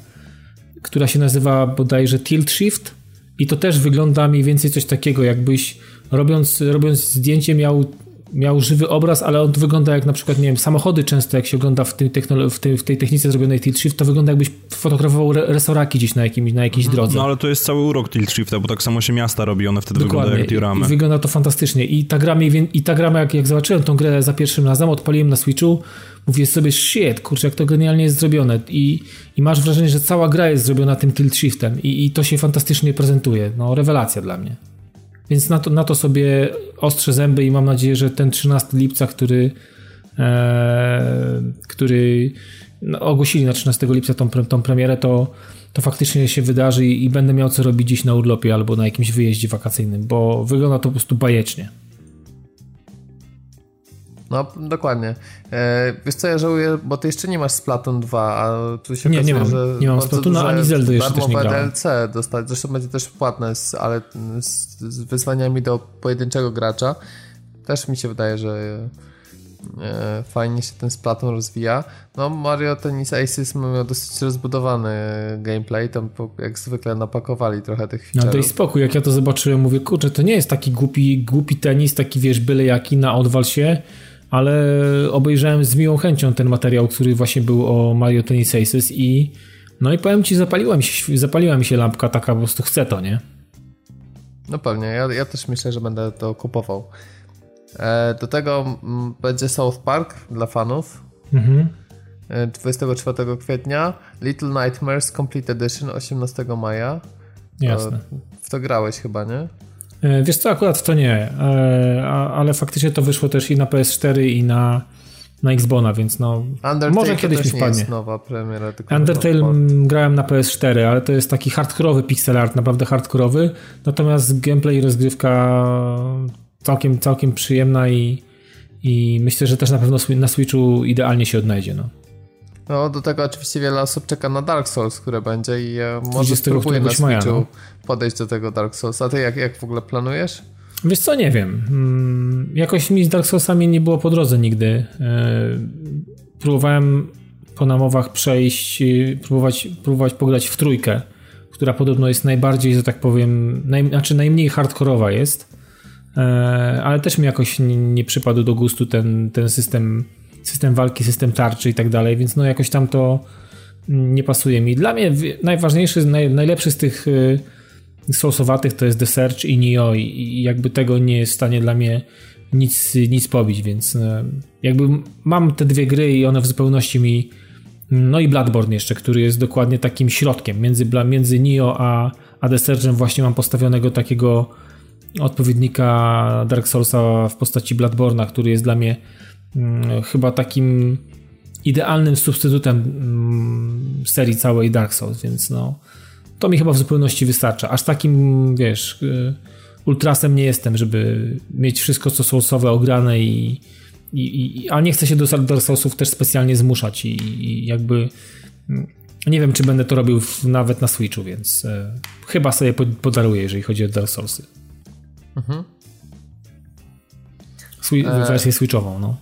która się nazywa bodajże tilt shift i to też wygląda mniej więcej coś takiego, jakbyś robiąc, robiąc zdjęcie miał, miał żywy obraz, ale on wygląda jak na przykład, nie wiem, samochody często jak się ogląda w, tym technolo- w, tym, w tej technice zrobionej tilt shift, to wygląda jakbyś fotografował re- resoraki gdzieś na, jakim, na jakiejś drodze. No ale to jest cały urok tilt shifta, bo tak samo się miasta robi, one wtedy wyglądają jak dioramy. I wygląda to fantastycznie i ta gra, i ta gra jak, jak zobaczyłem tą grę za pierwszym razem, odpaliłem na Switchu, mówię sobie, shit, kurczę, jak to genialnie jest zrobione i, i masz wrażenie, że cała gra jest zrobiona tym tilt shiftem i, i to się fantastycznie prezentuje, no rewelacja dla mnie. Więc na to, na to sobie ostrzę zęby i mam nadzieję, że ten trzynastego lipca, który, e, który no, ogłosili na trzynastego lipca tą, tą premierę, to, to faktycznie się wydarzy i, i będę miał co robić gdzieś na urlopie albo na jakimś wyjeździe wakacyjnym, bo wygląda to po prostu bajecznie. No, dokładnie. E, wiesz co, ja żałuję, bo ty jeszcze nie masz Splatoon dwa, a tu się nie, okazuje, nie mam, że... Nie mam Splatuna, ani Zelda jeszcze też nie grałem. D L C dostać, zresztą będzie też płatne, z, ale z, z wyzwaniami do pojedynczego gracza. Też mi się wydaje, że e, fajnie się ten Splatoon rozwija. No, Mario Tennis Aces miał dosyć rozbudowany gameplay, tam jak zwykle napakowali trochę tych feature'ów. No to i spokój, jak ja to zobaczyłem, mówię, kurczę, to nie jest taki głupi, głupi tenis, taki wiesz, byle jaki, na odwal się. Ale obejrzałem z miłą chęcią ten materiał, który właśnie był o Mario Tennis Aces i no i powiem ci, zapaliła mi się, zapaliła mi się lampka taka, po prostu chcę to, nie? No pewnie, ja, ja też myślę, że będę to kupował. E, do tego m, będzie South Park dla fanów. Mhm. E, dwudziestego czwartego kwietnia. Little Nightmares Complete Edition osiemnastego maja. Jasne. E, w to grałeś chyba, nie? Wiesz co, akurat to nie, ale faktycznie to wyszło też i na P S cztery i na, na Xbona, więc no Undertale może kiedyś mi wpadnie. Nowa premiera, tylko Undertale grałem na P S cztery, ale to jest taki hardkorowy pixel art, naprawdę hardkorowy, natomiast gameplay i rozgrywka całkiem, całkiem przyjemna i, i myślę, że też na pewno na Switchu idealnie się odnajdzie, no. No, do tego oczywiście wiele osób czeka na Dark Souls, które będzie i e, może spróbuję na Switchu maja, podejść do tego Dark Souls. A ty jak, jak w ogóle planujesz? Wiesz co, nie wiem. Hmm, jakoś mi z Dark Soulsami nie było po drodze nigdy. E, próbowałem po namowach przejść, próbować, próbować pograć w trójkę, która podobno jest najbardziej, że tak powiem, naj, znaczy najmniej hardkorowa jest, e, ale też mi jakoś nie, nie przypadł do gustu ten, ten system system walki, system tarczy i tak dalej, więc no jakoś tam to nie pasuje mi. Dla mnie najważniejszy, naj, najlepszy z tych sousowatych to jest The Search i Nioh i jakby tego nie jest w stanie dla mnie nic, nic pobić, więc jakby mam te dwie gry i one w zupełności mi, no i Bloodborne jeszcze, który jest dokładnie takim środkiem między, między Nioh a, a The Searchem. Właśnie mam postawionego takiego odpowiednika Dark Soulsa w postaci Bloodborne'a, który jest dla mnie hmm, chyba takim idealnym substytutem hmm, serii całej Dark Souls, więc no to mi chyba w zupełności wystarcza. Aż takim, wiesz, ultrasem nie jestem, żeby mieć wszystko co soulsowe ograne i, i, i a nie chcę się do Dark Soulsów też specjalnie zmuszać i, i jakby nie wiem, czy będę to robił w, nawet na Switchu, więc e, chyba sobie podaruję, jeżeli chodzi o Dark Soulsy. Mhm. Swi- wersję e... Switchową, no.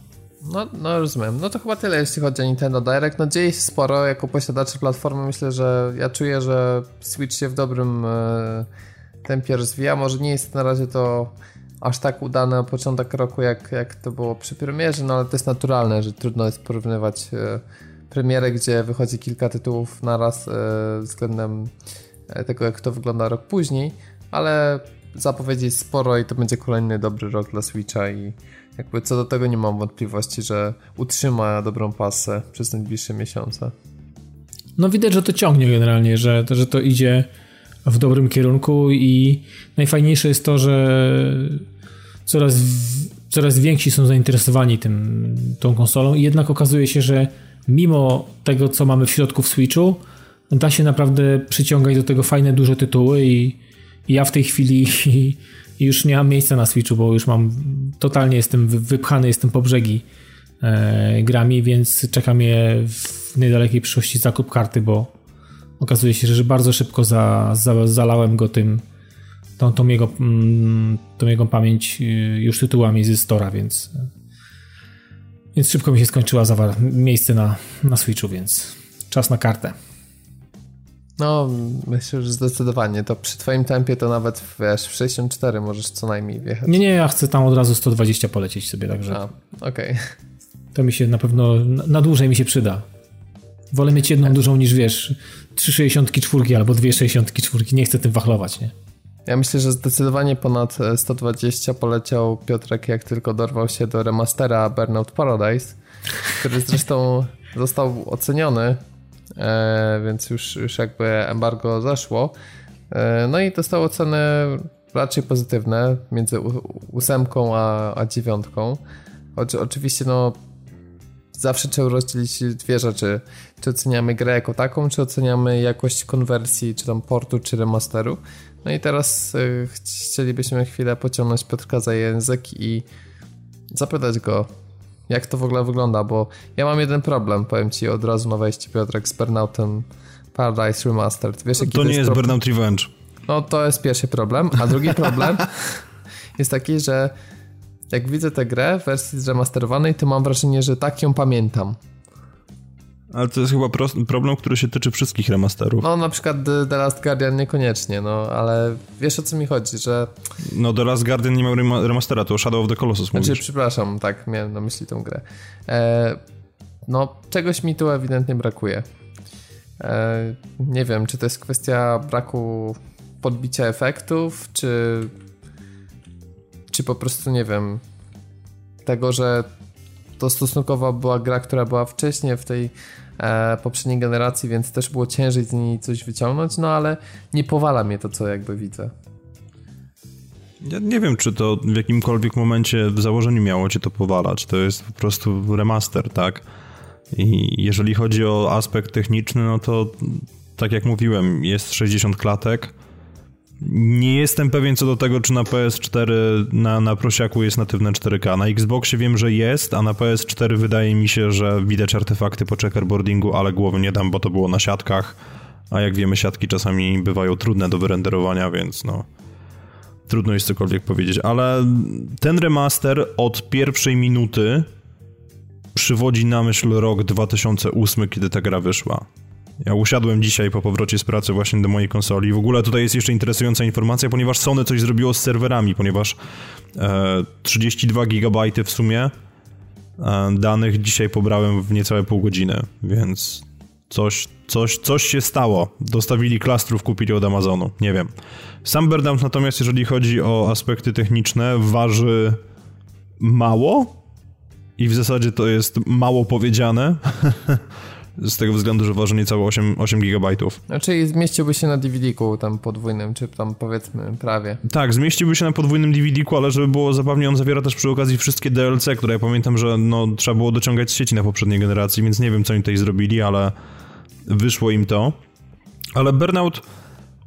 No, no rozumiem. No to chyba tyle, jeśli chodzi o Nintendo Direct. No dzieje się sporo, jako posiadacz platformy myślę, że ja czuję, że Switch się w dobrym e, tempie rozwija. Może nie jest na razie to aż tak udane początek roku, jak, jak to było przy premierze, no ale to jest naturalne, że trudno jest porównywać e, premierę, gdzie wychodzi kilka tytułów naraz e, względem tego, jak to wygląda rok później, ale zapowiedzi jest sporo i to będzie kolejny dobry rok dla Switcha i jakby co do tego nie mam wątpliwości, że utrzyma dobrą pasę przez najbliższe miesiące. No widać, że to ciągnie generalnie, że, że to idzie w dobrym kierunku i najfajniejsze jest to, że coraz, coraz więksi są zainteresowani tym, tą konsolą i jednak okazuje się, że mimo tego, co mamy w środku w Switchu, da się naprawdę przyciągać do tego fajne, duże tytuły i ja w tej chwili już nie mam miejsca na Switchu, bo już mam, totalnie jestem wypchany, jestem po brzegi e, grami, więc czeka mnie w niedalekiej przyszłości zakup karty, bo okazuje się, że bardzo szybko za, za, zalałem go tym, tą, tą, jego, tą jego pamięć już tytułami ze Stora, więc, więc szybko mi się skończyła zawar- miejsce na, na Switchu, więc czas na kartę. No, myślę, że zdecydowanie. To przy twoim tempie to nawet wiesz, w sześćdziesiąt cztery możesz co najmniej wjechać. Nie, nie, ja chcę tam od razu sto dwadzieścia polecieć sobie, także... A, okej. Okay. To mi się na pewno, na dłużej mi się przyda. Wolę mieć jedną dużą niż, wiesz, trzy sześćdziesiątki cztery albo dwie sześćdziesiątki cztery. Nie chcę tym wachlować, nie? Ja myślę, że zdecydowanie ponad sto dwadzieścia poleciał Piotrek, jak tylko dorwał się do remastera Burnout Paradise, który zresztą został oceniony. E, więc już, już jakby embargo zaszło, e, no i dostało oceny raczej pozytywne między u, ósemką a, a dziewiątką. Oczy, oczywiście no zawsze trzeba rozdzielić dwie rzeczy, czy oceniamy grę jako taką, czy oceniamy jakość konwersji, czy tam portu, czy remasteru. No i teraz e, chcielibyśmy chwilę pociągnąć Piotrka za język i zapytać go, jak to w ogóle wygląda, bo ja mam jeden problem, powiem ci od razu na wejście, Piotrek, z Burnoutem Paradise Remastered. Wiesz, jaki to, to nie jest, jest Burnout Revenge. No to jest pierwszy problem, a drugi problem jest taki, że jak widzę tę grę w wersji zremasterowanej, to mam wrażenie, że tak ją pamiętam. Ale to jest chyba problem, który się tyczy wszystkich remasterów. No na przykład The Last Guardian niekoniecznie, no ale wiesz o co mi chodzi, że... No The Last Guardian nie miał remastera, to Shadow of the Colossus mówisz. Znaczy, przepraszam, tak, miałem na myśli tę grę. E, no czegoś mi tu ewidentnie brakuje. E, nie wiem, czy to jest kwestia braku podbicia efektów, czy... Czy po prostu, nie wiem, tego, że... To stosunkowo była gra, która była wcześniej w tej e, poprzedniej generacji, więc też było ciężej z niej coś wyciągnąć, no ale nie powala mnie to, co jakby widzę. Ja nie wiem, czy to w jakimkolwiek momencie w założeniu miało cię to powalać. To jest po prostu remaster, tak? I jeżeli chodzi o aspekt techniczny, no to tak jak mówiłem, jest sześćdziesiąt klatek. Nie jestem pewien co do tego, czy na P S cztery na, na prosiaku jest natywne cztery K. Na Xboxie wiem, że jest, a na P S cztery wydaje mi się, że widać artefakty po checkerboardingu, ale głowy nie dam, bo to było na siatkach, a jak wiemy siatki czasami bywają trudne do wyrenderowania, więc no trudno jest cokolwiek powiedzieć, ale ten remaster od pierwszej minuty przywodzi na myśl rok dwa tysiące ósmy, kiedy ta gra wyszła. Ja usiadłem dzisiaj po powrocie z pracy właśnie do mojej konsoli. W ogóle tutaj jest jeszcze interesująca informacja, ponieważ Sony coś zrobiło z serwerami, ponieważ e, trzydzieści dwa gigabajty w sumie e, danych dzisiaj pobrałem w niecałe pół godziny, więc Coś, coś, coś się stało. Dostawili klastrów, kupili od Amazonu. Nie wiem. Sam Burnout natomiast, jeżeli chodzi o aspekty techniczne, waży mało i w zasadzie to jest mało powiedziane. Z tego względu, że waży niecałe osiem gigabajtów. Znaczy zmieściłby się na D V D-ku tam podwójnym, czy tam powiedzmy prawie. Tak, zmieściłby się na podwójnym D V D-ku, ale żeby było zabawnie, on zawiera też przy okazji wszystkie D L C, które ja pamiętam, że no, trzeba było dociągać z sieci na poprzedniej generacji, więc nie wiem, co im tutaj zrobili, ale wyszło im to. Ale Burnout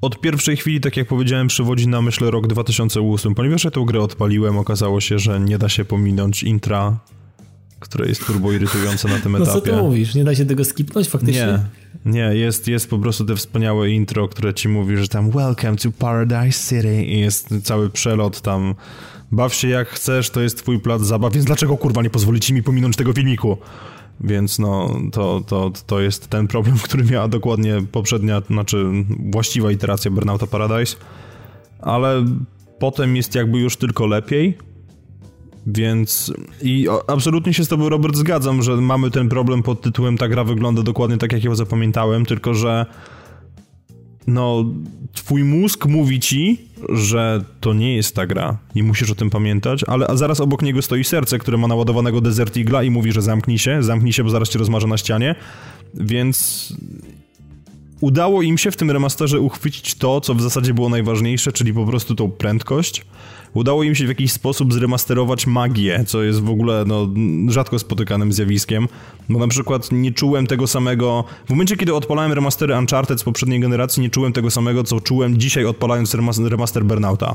od pierwszej chwili, tak jak powiedziałem, przywodzi na myśl rok dwa tysiące ósmy. Ponieważ ja tę grę odpaliłem, okazało się, że nie da się pominąć intra, które jest turbo irytujące na tym etapie. No co ty mówisz? Nie da się tego skipnąć faktycznie? Nie, nie jest, jest po prostu te wspaniałe intro, które ci mówi, że tam Welcome to Paradise City i jest cały przelot tam. Baw się jak chcesz, to jest twój plac zabaw, więc dlaczego kurwa nie pozwolicie mi pominąć tego filmiku? Więc no, to, to, to jest ten problem, który miała dokładnie poprzednia, znaczy właściwa iteracja Burnouta Paradise, ale potem jest jakby już tylko lepiej. Więc i absolutnie się z tobą, Robert, zgadzam, że mamy ten problem pod tytułem ta gra wygląda dokładnie tak, jak ją zapamiętałem, tylko że no twój mózg mówi ci, że to nie jest ta gra i musisz o tym pamiętać, ale a zaraz obok niego stoi serce, które ma naładowanego Desert Eagle'a i mówi, że zamknij się, zamknij się, bo zaraz cię rozmarzę na ścianie, więc udało im się w tym remasterze uchwycić to, co w zasadzie było najważniejsze, czyli po prostu tą prędkość. Udało im się w jakiś sposób zremasterować magię, co jest w ogóle no, rzadko spotykanym zjawiskiem, bo na przykład nie czułem tego samego... W momencie, kiedy odpalałem remastery Uncharted z poprzedniej generacji, nie czułem tego samego, co czułem dzisiaj odpalając remaster Burnouta.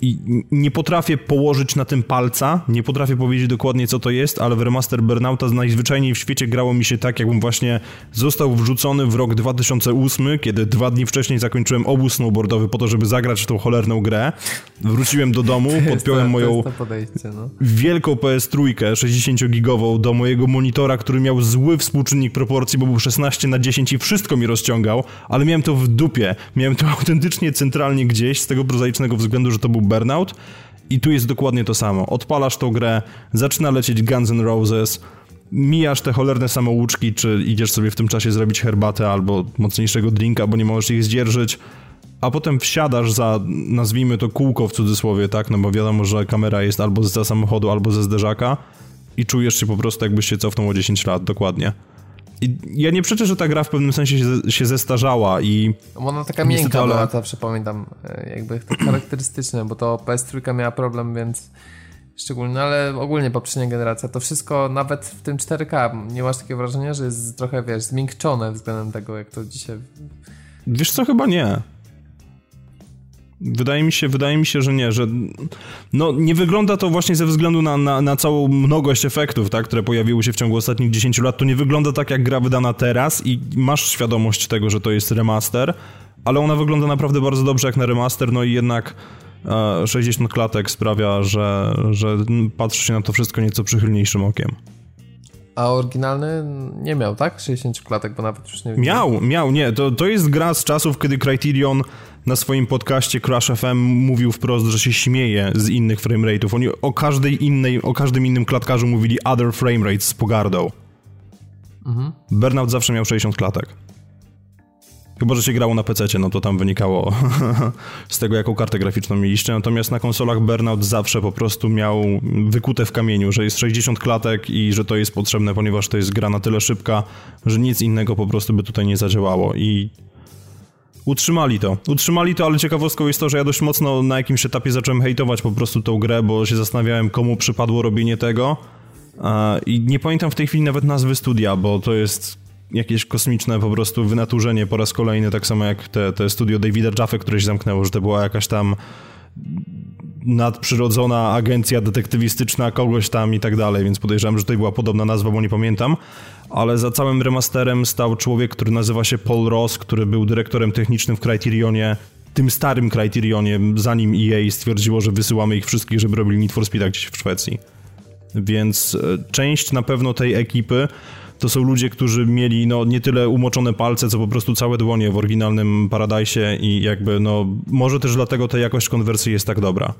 I nie potrafię położyć na tym palca, nie potrafię powiedzieć dokładnie, co to jest, ale w remaster Burnouta najzwyczajniej w świecie grało mi się tak, jakbym właśnie został wrzucony w rok dwa tysiące ósmy, kiedy dwa dni wcześniej zakończyłem obóz snowboardowy po to, żeby zagrać w tą cholerną grę. Wróciłem do domu, podpiąłem moją no. wielką P S trzy sześćdziesięciogigową do mojego monitora, który miał zły współczynnik proporcji, bo był szesnaście na dziesięć i wszystko mi rozciągał, ale miałem to w dupie. Miałem to autentycznie centralnie gdzieś, z tego prozaicznego względu, że to był Burnout i tu jest dokładnie to samo. Odpalasz tą grę, zaczyna lecieć Guns N' Roses, mijasz te cholerne samouczki, czy idziesz sobie w tym czasie zrobić herbatę albo mocniejszego drinka, bo nie możesz ich zdzierżyć, a potem wsiadasz za, nazwijmy to kółko w cudzysłowie, tak, no bo wiadomo, że kamera jest albo za samochodu, albo ze zderzaka i czujesz się po prostu, jakbyś się cofnął o dziesięć lat, dokładnie. I ja nie przeczę, że ta gra w pewnym sensie się, się zestarzała i... Ona taka miękka ale... była, zawsze pamiętam, jakby tak charakterystyczne, bo to P S trzy miała problem, więc szczególnie, ale ogólnie poprzednia generacja, to wszystko nawet w tym cztery K, nie masz takiego wrażenia, że jest trochę, wiesz, zmiękczone względem tego, jak to dzisiaj... Wiesz co, chyba nie. Wydaje mi się, wydaje mi się, że nie, że no nie wygląda to właśnie ze względu na, na, na całą mnogość efektów, tak, które pojawiły się w ciągu ostatnich dziesięciu lat, to nie wygląda tak jak gra wydana teraz i masz świadomość tego, że to jest remaster, ale ona wygląda naprawdę bardzo dobrze jak na remaster, no i jednak e, sześćdziesiąt klatek sprawia, że, że patrzy się na to wszystko nieco przychylniejszym okiem. A oryginalny nie miał, tak? sześćdziesiąt klatek, bo nawet już nie wiem. Miał, miał, nie. To, to jest gra z czasów, kiedy Criterion na swoim podcaście Crash F M mówił wprost, że się śmieje z innych framerate'ów. Oni o każdej innej, o każdym innym klatkarzu mówili other framerate z pogardą. Mhm. Burnout zawsze miał sześćdziesiąt klatek. Chyba, że się grało na pececie, no to tam wynikało z tego, jaką kartę graficzną mieliście. Natomiast na konsolach Burnout zawsze po prostu miał wykute w kamieniu, że jest sześćdziesiąt klatek i że to jest potrzebne, ponieważ to jest gra na tyle szybka, że nic innego po prostu by tutaj nie zadziałało. I utrzymali to. Utrzymali to, ale ciekawostką jest to, że ja dość mocno na jakimś etapie zacząłem hejtować po prostu tą grę, bo się zastanawiałem, komu przypadło robienie tego. I nie pamiętam w tej chwili nawet nazwy studia, bo to jest... jakieś kosmiczne po prostu wynaturzenie po raz kolejny, tak samo jak te, te studio Davida Jaffy, które się zamknęło, że to była jakaś tam nadprzyrodzona agencja detektywistyczna kogoś tam i tak dalej, więc podejrzewam, że to była podobna nazwa, bo nie pamiętam, ale za całym remasterem stał człowiek, który nazywa się Paul Ross, który był dyrektorem technicznym w Criterionie, tym starym Criterionie, zanim E A stwierdziło, że wysyłamy ich wszystkich, żeby robili Need for Speed gdzieś w Szwecji. Więc część na pewno tej ekipy to są ludzie, którzy mieli no nie tyle umoczone palce, co po prostu całe dłonie w oryginalnym Paradise i jakby no może też dlatego ta jakość konwersji jest tak dobra.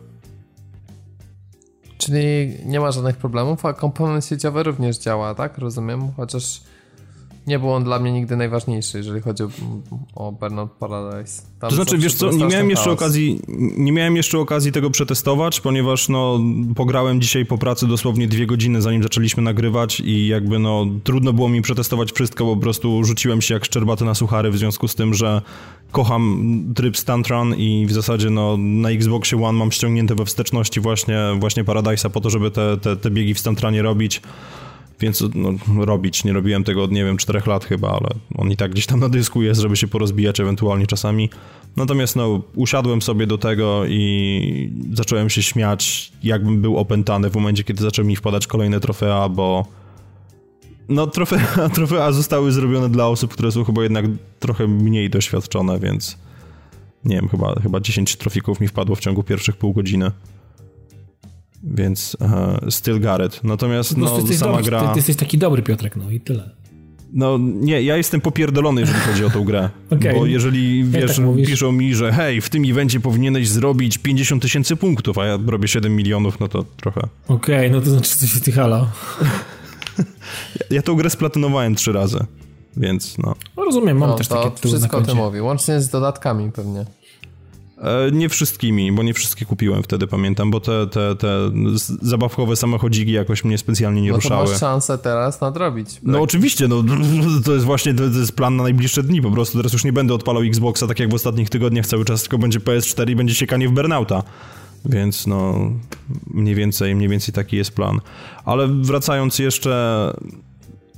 Czyli nie ma żadnych problemów, a komponent sieciowy również działa, tak? Rozumiem, chociaż nie był on dla mnie nigdy najważniejszy, jeżeli chodzi o, o Burnout Paradise. Tam to znaczy, wiesz co, nie miałem, jeszcze okazji, nie miałem jeszcze okazji tego przetestować, ponieważ no, pograłem dzisiaj po pracy dosłownie dwie godziny, zanim zaczęliśmy nagrywać i jakby no, trudno było mi przetestować wszystko, bo po prostu rzuciłem się jak szczerbaty na suchary w związku z tym, że kocham tryb Stunt Run i w zasadzie no, na Xboxie One mam ściągnięte we wsteczności właśnie, właśnie Paradise'a po to, żeby te, te, te biegi w Stunt Runie robić. Więc no, robić, nie robiłem tego od, nie wiem, czterech lat chyba, ale on i tak gdzieś tam na dysku jest, żeby się porozbijać ewentualnie czasami. Natomiast no, usiadłem sobie do tego i zacząłem się śmiać, jakbym był opętany w momencie, kiedy zaczęły mi wpadać kolejne trofea, bo no trofea, trofea zostały zrobione dla osób, które są chyba jednak trochę mniej doświadczone, więc nie wiem, chyba, chyba dziesięć trofików mi wpadło w ciągu pierwszych pół godziny. Więc uh, still got it. Natomiast no, sama dobry, gra... Ty, ty jesteś taki dobry, Piotrek, no i tyle. No nie, ja jestem popierdolony, jeżeli chodzi o tą grę. Okay. Bo jeżeli, wiesz, ja tak piszą mi, że hej, w tym evencie powinieneś zrobić pięćdziesiąt tysięcy punktów, a ja robię siedem milionów, no to trochę... Okej, okay, no to znaczy coś ty halo. Ja tą grę splatynowałem trzy razy, więc no... no rozumiem, mam no, też takie tytuły na koncie. Wszystko o tym mówi, łącznie z dodatkami pewnie. Nie wszystkimi, bo nie wszystkie kupiłem wtedy, pamiętam, bo te, te, te zabawkowe samochodziki jakoś mnie specjalnie nie no ruszały. No to masz szansę teraz nadrobić. Tak? No oczywiście, no to jest właśnie to jest plan na najbliższe dni, po prostu teraz już nie będę odpalał Xboxa, tak jak w ostatnich tygodniach cały czas, tylko będzie P S cztery i będzie siekanie w Burnouta. Więc no mniej więcej, mniej więcej taki jest plan. Ale wracając jeszcze...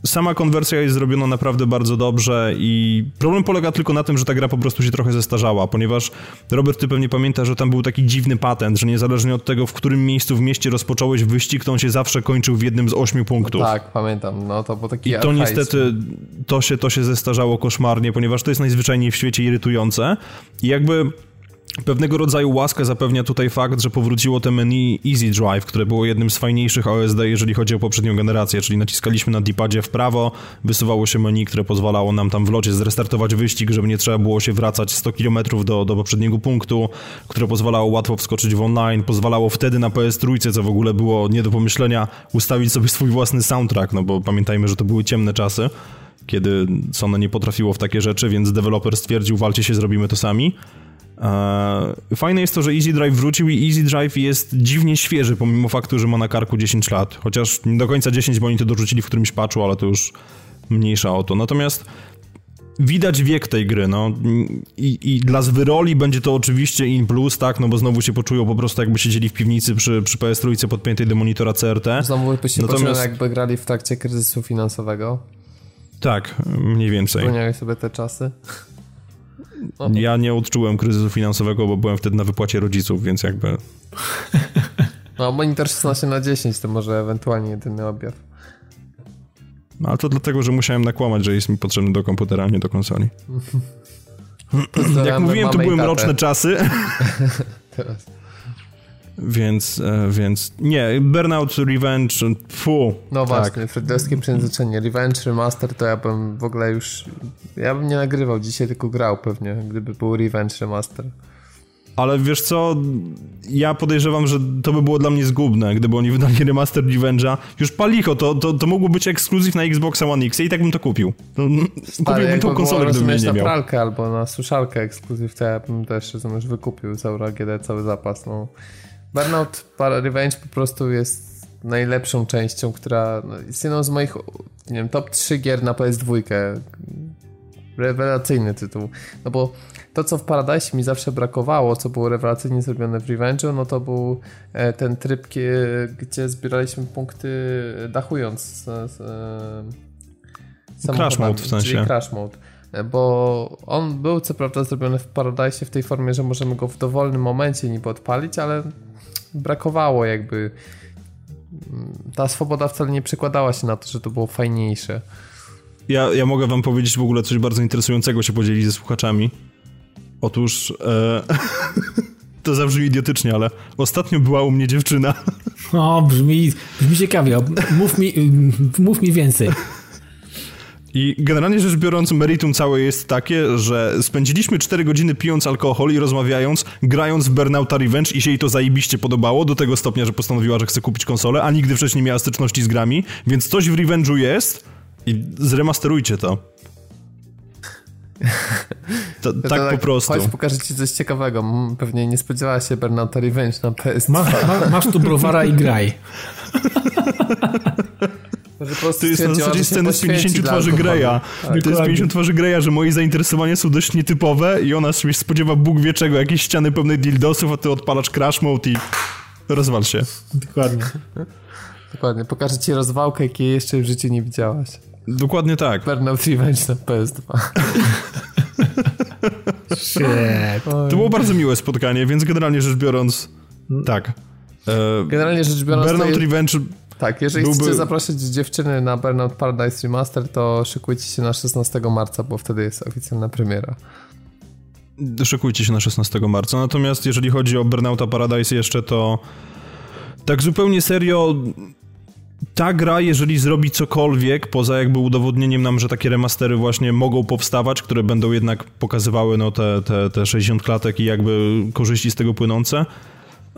Sama konwersja jest zrobiona naprawdę bardzo dobrze i problem polega tylko na tym, że ta gra po prostu się trochę zestarzała, ponieważ Robert, ty pewnie pamiętasz, że tam był taki dziwny patent, że niezależnie od tego, w którym miejscu w mieście rozpocząłeś wyścig, to on się zawsze kończył w jednym z ośmiu punktów. No tak, pamiętam. No to było taki I to archaizm. Niestety, to się, to się zestarzało koszmarnie, ponieważ to jest najzwyczajniej w świecie irytujące i jakby... Pewnego rodzaju łaskę zapewnia tutaj fakt, że powróciło te menu Easy Drive, które było jednym z fajniejszych O S D, jeżeli chodzi o poprzednią generację, czyli naciskaliśmy na D-padzie w prawo, wysuwało się menu, które pozwalało nam tam w locie zrestartować wyścig, żeby nie trzeba było się wracać sto kilometrów do, do poprzedniego punktu, które pozwalało łatwo wskoczyć w online, pozwalało wtedy na P S trzy, co w ogóle było nie do pomyślenia, ustawić sobie swój własny soundtrack, no bo pamiętajmy, że to były ciemne czasy, kiedy Sony nie potrafiło w takie rzeczy, więc deweloper stwierdził, walcie się, zrobimy to sami. Fajne jest to, że Easy Drive wrócił i Easy Drive jest dziwnie świeży, pomimo faktu, że ma na karku dziesięć lat. Chociaż nie do końca dziesięć, bo oni to dorzucili w którymś patchu, ale to już mniejsza o to. Natomiast widać wiek tej gry, no. I, i dla zwyroli będzie to oczywiście in plus, tak, no bo znowu się poczują po prostu jakby siedzieli w piwnicy przy, przy P S trzy podpiętej do monitora C R T. Znowu by się Natomiast... poczują jakby grali w trakcie kryzysu finansowego. Tak, mniej więcej. Wspomniałeś sobie te czasy. Ja nie odczułem kryzysu finansowego, bo byłem wtedy na wypłacie rodziców, więc jakby... No, monitor szesnaście na dziesięć to może ewentualnie jedyny objaw. No, ale to dlatego, że musiałem nakłamać, że jest mi potrzebny do komputera, a nie do konsoli. Jak mówiłem, to były mroczne czasy. Teraz. Więc, więc... Nie, Burnout Revenge, fu. No tak. Właśnie, freddowskie przejęzyczenie. Revenge, Remaster, to ja bym w ogóle już... Ja bym nie nagrywał dzisiaj, tylko grał pewnie, gdyby był Revenge, Remaster. Ale wiesz co, ja podejrzewam, że to by było dla mnie zgubne, gdyby oni wydali Remaster Revenge'a. Już palicho, to, to, to mógł być ekskluzyw na Xboxa One X i tak bym to kupił. Stary, kupiłbym tą konsolę, gdybym nie miał. Na pralkę albo na suszarkę ekskluzyw, to ja bym też, rozumiesz, wykupił z Euro A G D cały zapas, no... Burnout Revenge po prostu jest najlepszą częścią, która jest jedną z moich, nie wiem, top trzy gier na P S dwa. Rewelacyjny tytuł. No bo to, co w Paradise mi zawsze brakowało, co było rewelacyjnie zrobione w Revenge'u, no to był ten tryb, gdzie zbieraliśmy punkty dachując z, z, z Crash Mode w sensie. Crash Mode. Bo on był co prawda zrobiony w Paradise w tej formie, że możemy go w dowolnym momencie niby odpalić, ale brakowało jakby, ta swoboda wcale nie przekładała się na to, że to było fajniejsze. Ja, ja mogę wam powiedzieć w ogóle coś bardzo interesującego, się podzielić ze słuchaczami. Otóż e... to zabrzmi idiotycznie, ale ostatnio była u mnie dziewczyna. O, brzmi, brzmi ciekawie, mów mi, mów mi więcej. I generalnie rzecz biorąc, meritum całe jest takie, że spędziliśmy cztery godziny pijąc alkohol i rozmawiając, grając w Burnouta Revenge i się jej to zajebiście podobało, do tego stopnia, że postanowiła, że chce kupić konsolę, a nigdy wcześniej nie miała styczności z grami, więc coś w Revenge'u jest i zremasterujcie to. To, to tak, tak po prostu. Chodź, pokażę ci coś ciekawego. Pewnie nie spodziewała się Burnouta Revenge na P S trzy. Ma, ma, masz tu browara i graj. To jest na zasadzie sceny z pięćdziesięciu twarzy Greya. Tak. To jest pięćdziesiąt twarzy Greya, że moje zainteresowania są dość nietypowe i ona się spodziewa Bóg wie czego, jakieś ściany pełne dildosów, a ty odpalasz Crash Mode i rozwal się. Dokładnie. Dokładnie. Pokażę ci rozwałkę, jakiej jeszcze w życiu nie widziałaś. Dokładnie tak. Burnout Revenge na P S dwa. Shit. To było bardzo miłe spotkanie, więc generalnie rzecz biorąc... Tak. E, generalnie rzecz biorąc... Burnout jest... Revenge... Tak, jeżeli byłby... chcecie zaprosić dziewczyny na Burnout Paradise Remastered, to szykujcie się na szesnastego marca, bo wtedy jest oficjalna premiera. Szykujcie się na szesnastego marca. Natomiast jeżeli chodzi o Burnouta Paradise jeszcze, to tak zupełnie serio... Ta gra, jeżeli zrobi cokolwiek, poza jakby udowodnieniem nam, że takie remastery właśnie mogą powstawać, które będą jednak pokazywały no, te, te, te sześćdziesiąt klatek i jakby korzyści z tego płynące,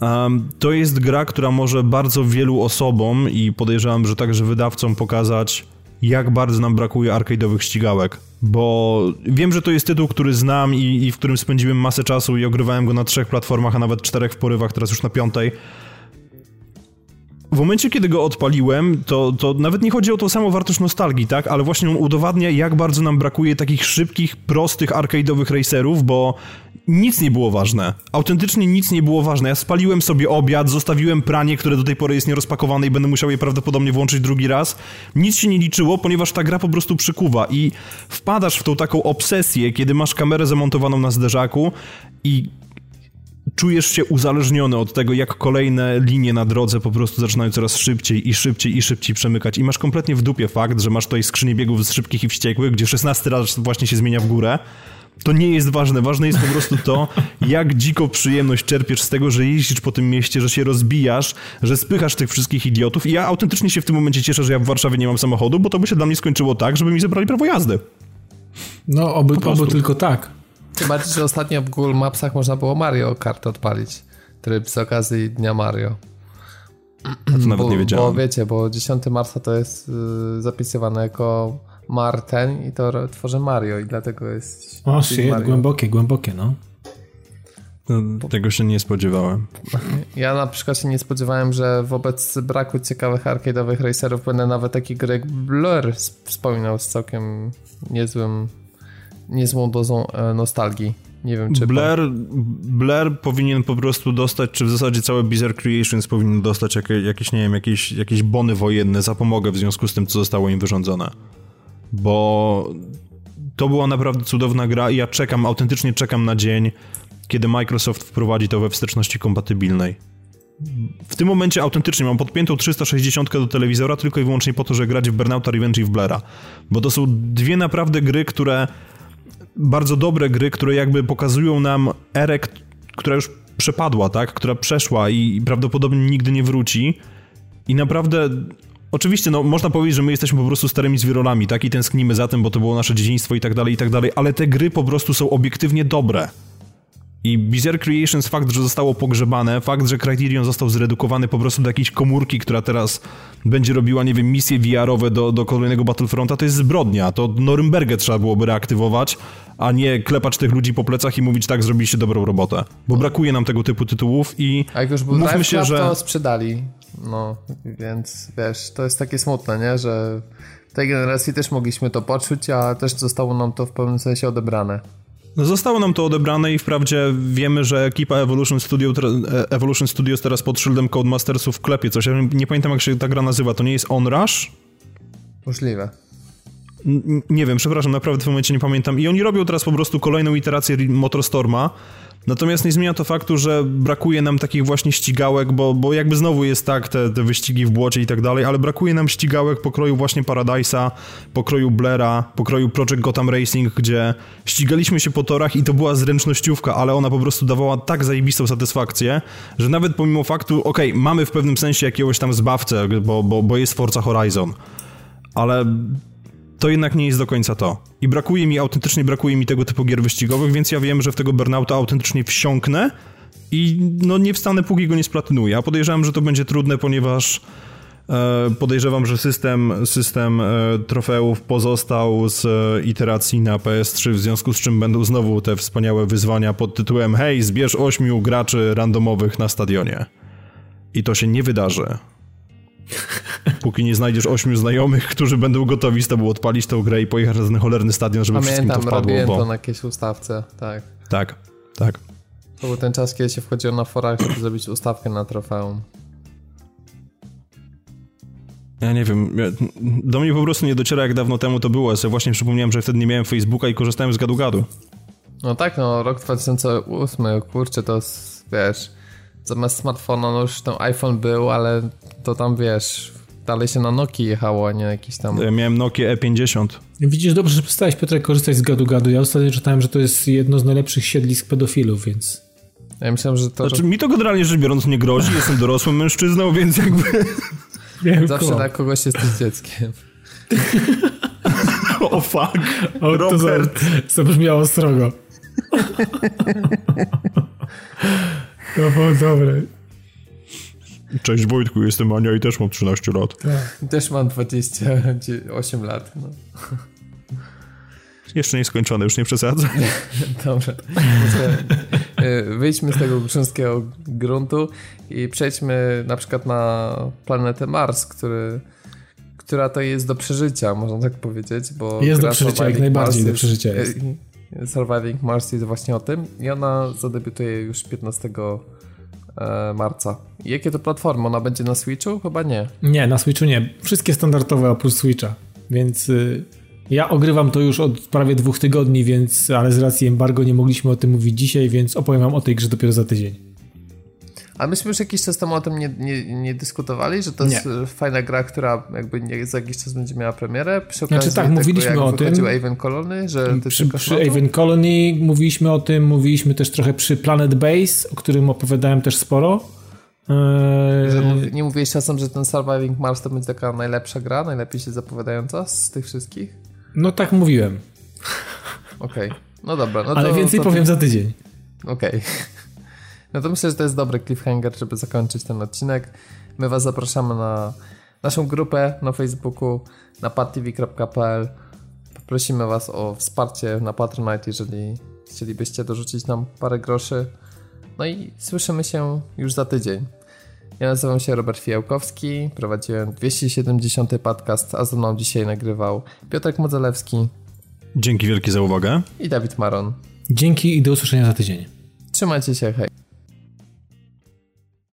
um, to jest gra, która może bardzo wielu osobom i podejrzewam, że także wydawcom pokazać, jak bardzo nam brakuje arcade'owych ścigałek. Bo wiem, że to jest tytuł, który znam i, i w którym spędziłem masę czasu i ogrywałem go na trzech platformach, a nawet czterech w porywach, teraz już na piątej. W momencie, kiedy go odpaliłem, to, to nawet nie chodzi o tą samą wartość nostalgii, tak? Ale właśnie on udowadnia, jak bardzo nam brakuje takich szybkich, prostych, arcade'owych racerów, bo nic nie było ważne. Autentycznie nic nie było ważne. Ja spaliłem sobie obiad, zostawiłem pranie, które do tej pory jest nierozpakowane i będę musiał je prawdopodobnie włączyć drugi raz. Nic się nie liczyło, ponieważ ta gra po prostu przykuwa i wpadasz w tą taką obsesję, kiedy masz kamerę zamontowaną na zderzaku i... czujesz się uzależniony od tego, jak kolejne linie na drodze po prostu zaczynają coraz szybciej i szybciej i szybciej przemykać i masz kompletnie w dupie fakt, że masz tutaj skrzynię biegów z szybkich i wściekłych, gdzie szesnasty raz właśnie się zmienia w górę. To nie jest ważne. Ważne jest po prostu to, jak dziko przyjemność czerpiesz z tego, że jeździsz po tym mieście, że się rozbijasz, że spychasz tych wszystkich idiotów i ja autentycznie się w tym momencie cieszę, że ja w Warszawie nie mam samochodu, bo to by się dla mnie skończyło tak, żeby mi zabrali prawo jazdy. No, oby, oby tylko tak. Tym bardziej, że ostatnio w Google Mapsach można było Mario Kart odpalić. Tryb z okazji Dnia Mario. A to nawet bo, nie wiedziałem. Bo wiecie, bo dziesiątego marca to jest y, zapisywane jako Marten i to tworzy Mario i dlatego jest... O, shit, głębokie, głębokie, no. no. Tego się nie spodziewałem. Ja na przykład się nie spodziewałem, że wobec braku ciekawych arcade'owych racerów będę nawet taki gry jak Blur wspominał z całkiem niezłym... niezłą dozą nostalgii. Nie wiem, czy... Blair, Blair powinien po prostu dostać, czy w zasadzie całe Bizarre Creations powinien dostać jakieś, nie wiem, jakieś, jakieś bony wojenne za pomogę w związku z tym, co zostało im wyrządzone. Bo to była naprawdę cudowna gra i ja czekam, autentycznie czekam na dzień, kiedy Microsoft wprowadzi to we wsteczności kompatybilnej. W tym momencie autentycznie mam podpiętą trzysta sześćdziesiąt do telewizora tylko i wyłącznie po to, żeby grać w Burnouta Revenge i w Blaira. Bo to są dwie naprawdę gry, które... bardzo dobre gry, które jakby pokazują nam erę, która już przepadła, tak? Która przeszła i prawdopodobnie nigdy nie wróci. I naprawdę, oczywiście, no, można powiedzieć, że my jesteśmy po prostu starymi zwierolami, tak? I tęsknimy za tym, bo to było nasze dzieciństwo i tak dalej, i tak dalej, ale te gry po prostu są obiektywnie dobre. I Bizarre Creations, fakt, że zostało pogrzebane, fakt, że Criterion został zredukowany po prostu do jakiejś komórki, która teraz będzie robiła, nie wiem, misje V R-owe do, do kolejnego Battlefronta, to jest zbrodnia. To Norymbergę trzeba byłoby reaktywować, a nie klepać tych ludzi po plecach i mówić, tak, zrobiliście dobrą robotę. Bo brakuje nam tego typu tytułów i a jak już był mówmy się, że... to sprzedali. No, więc wiesz, to jest takie smutne, nie? Że w tej generacji też mogliśmy to poczuć, a też zostało nam to w pewnym sensie odebrane. Zostało nam to odebrane i wprawdzie wiemy, że ekipa Evolution, Studio, Evolution Studios teraz pod szyldem Codemastersów klepie coś. Ja nie pamiętam, jak się ta gra nazywa. To nie jest Onrush? Możliwe. N- nie wiem, przepraszam, naprawdę w tym momencie nie pamiętam. I oni robią teraz po prostu kolejną iterację MotorStorma. Natomiast nie zmienia to faktu, że brakuje nam takich właśnie ścigałek, bo, bo jakby znowu jest tak, te, te wyścigi w błocie i tak dalej, ale brakuje nam ścigałek pokroju właśnie Paradise'a, pokroju Blaira, pokroju Project Gotham Racing, gdzie ścigaliśmy się po torach i to była zręcznościówka, ale ona po prostu dawała tak zajebistą satysfakcję, że nawet pomimo faktu, okej, okay, mamy w pewnym sensie jakiegoś tam zbawcę, bo, bo, bo jest Forza Horizon, ale... to jednak nie jest do końca to. I brakuje mi, autentycznie brakuje mi tego typu gier wyścigowych, więc ja wiem, że w tego Burnouta autentycznie wsiąknę i no nie wstanę, póki go nie splatynuję. A podejrzewam, że to będzie trudne, ponieważ e, podejrzewam, że system, system e, trofeów pozostał z e, iteracji na P S trzy, w związku z czym będą znowu te wspaniałe wyzwania pod tytułem hej, zbierz ośmiu graczy randomowych na stadionie. I to się nie wydarzy. Póki nie znajdziesz ośmiu znajomych, którzy będą gotowi z tobą odpalić tę grę i pojechać na ten cholerny stadion, żeby Pamiętam, wszystkim to wpadło. Pamiętam, robiłem bo... to na jakiejś ustawce, tak. Tak, tak. To był ten czas, kiedy się wchodziło na forach, żeby zrobić ustawkę na trofeum. Ja nie wiem, do mnie po prostu nie dociera, jak dawno temu to było. Ja sobie właśnie przypomniałem, że wtedy nie miałem Facebooka i korzystałem z gadu-gadu. No tak, no, rok dwa tysiące ósmy, kurczę, to wiesz... Zamiast smartfona, no już ten iPhone był, ale to tam wiesz, dalej się na Nokii jechało, a nie jakiś tam... Ja miałem Nokię E pięćdziesiąt. Widzisz, dobrze, że przestałeś, Piotrek, korzystać z gadu-gadu. Ja ostatnio czytałem, że to jest jedno z najlepszych siedlisk pedofilów, więc... Ja myślałem, że to... Znaczy, mi to generalnie rzecz biorąc nie grozi, jestem dorosłym mężczyzną, więc jakby... Wiem, zawsze dla kogoś jesteś dzieckiem. O oh, fuck, o, Robert. To zabrzmiało srogo. To było dobre. Cześć Wojtku, jestem Ania i też mam trzynaście lat. Tak. Też mam dwadzieścia osiem lat. No. Jeszcze nie skończone, już nie przesadzę. Dobrze. Wyjdźmy z tego grząskiego gruntu i przejdźmy na przykład na planetę Mars, który, która to jest do przeżycia, można tak powiedzieć. Bo jest do przeżycia, jak najbardziej do przeżycia jest. Surviving Mars jest właśnie o tym i ona zadebiutuje już piętnastego marca. Jakie to platformy? Ona będzie na Switchu? Chyba nie. Nie, na Switchu nie. Wszystkie standardowe oprócz Switcha, więc y, ja ogrywam to już od prawie dwóch tygodni, więc, ale z racji embargo nie mogliśmy o tym mówić dzisiaj, więc opowiem wam o tej grze dopiero za tydzień. A myśmy już jakiś czas temu o tym nie, nie, nie dyskutowali, że to nie. jest fajna gra, która jakby nie, za jakiś czas będzie miała premierę. Przy okazji znaczy tak, tego, mówiliśmy o tym. Aven Colony, że przy przy Aven Colony mówiliśmy o tym, mówiliśmy też trochę przy Planet Base, o którym opowiadałem też sporo. Że mów, nie mówiłeś czasem, że ten Surviving Mars to będzie taka najlepsza gra, najlepiej się zapowiadająca z tych wszystkich? No tak mówiłem. Okej, okay. No dobra. No ale to, więcej to... powiem za tydzień. Okej. Okay. No to myślę, że to jest dobry cliffhanger, żeby zakończyć ten odcinek. My was zapraszamy na naszą grupę na Facebooku, na pat t v kropka p l. Prosimy was o wsparcie na Patronite, jeżeli chcielibyście dorzucić nam parę groszy. No i słyszymy się już za tydzień. Ja nazywam się Robert Fijałkowski, prowadziłem dwieście siedemdziesiąty podcast, a ze mną dzisiaj nagrywał Piotrek Modzelewski. Dzięki wielkie za uwagę. I Dawid Maron. Dzięki i do usłyszenia za tydzień. Trzymajcie się, hej.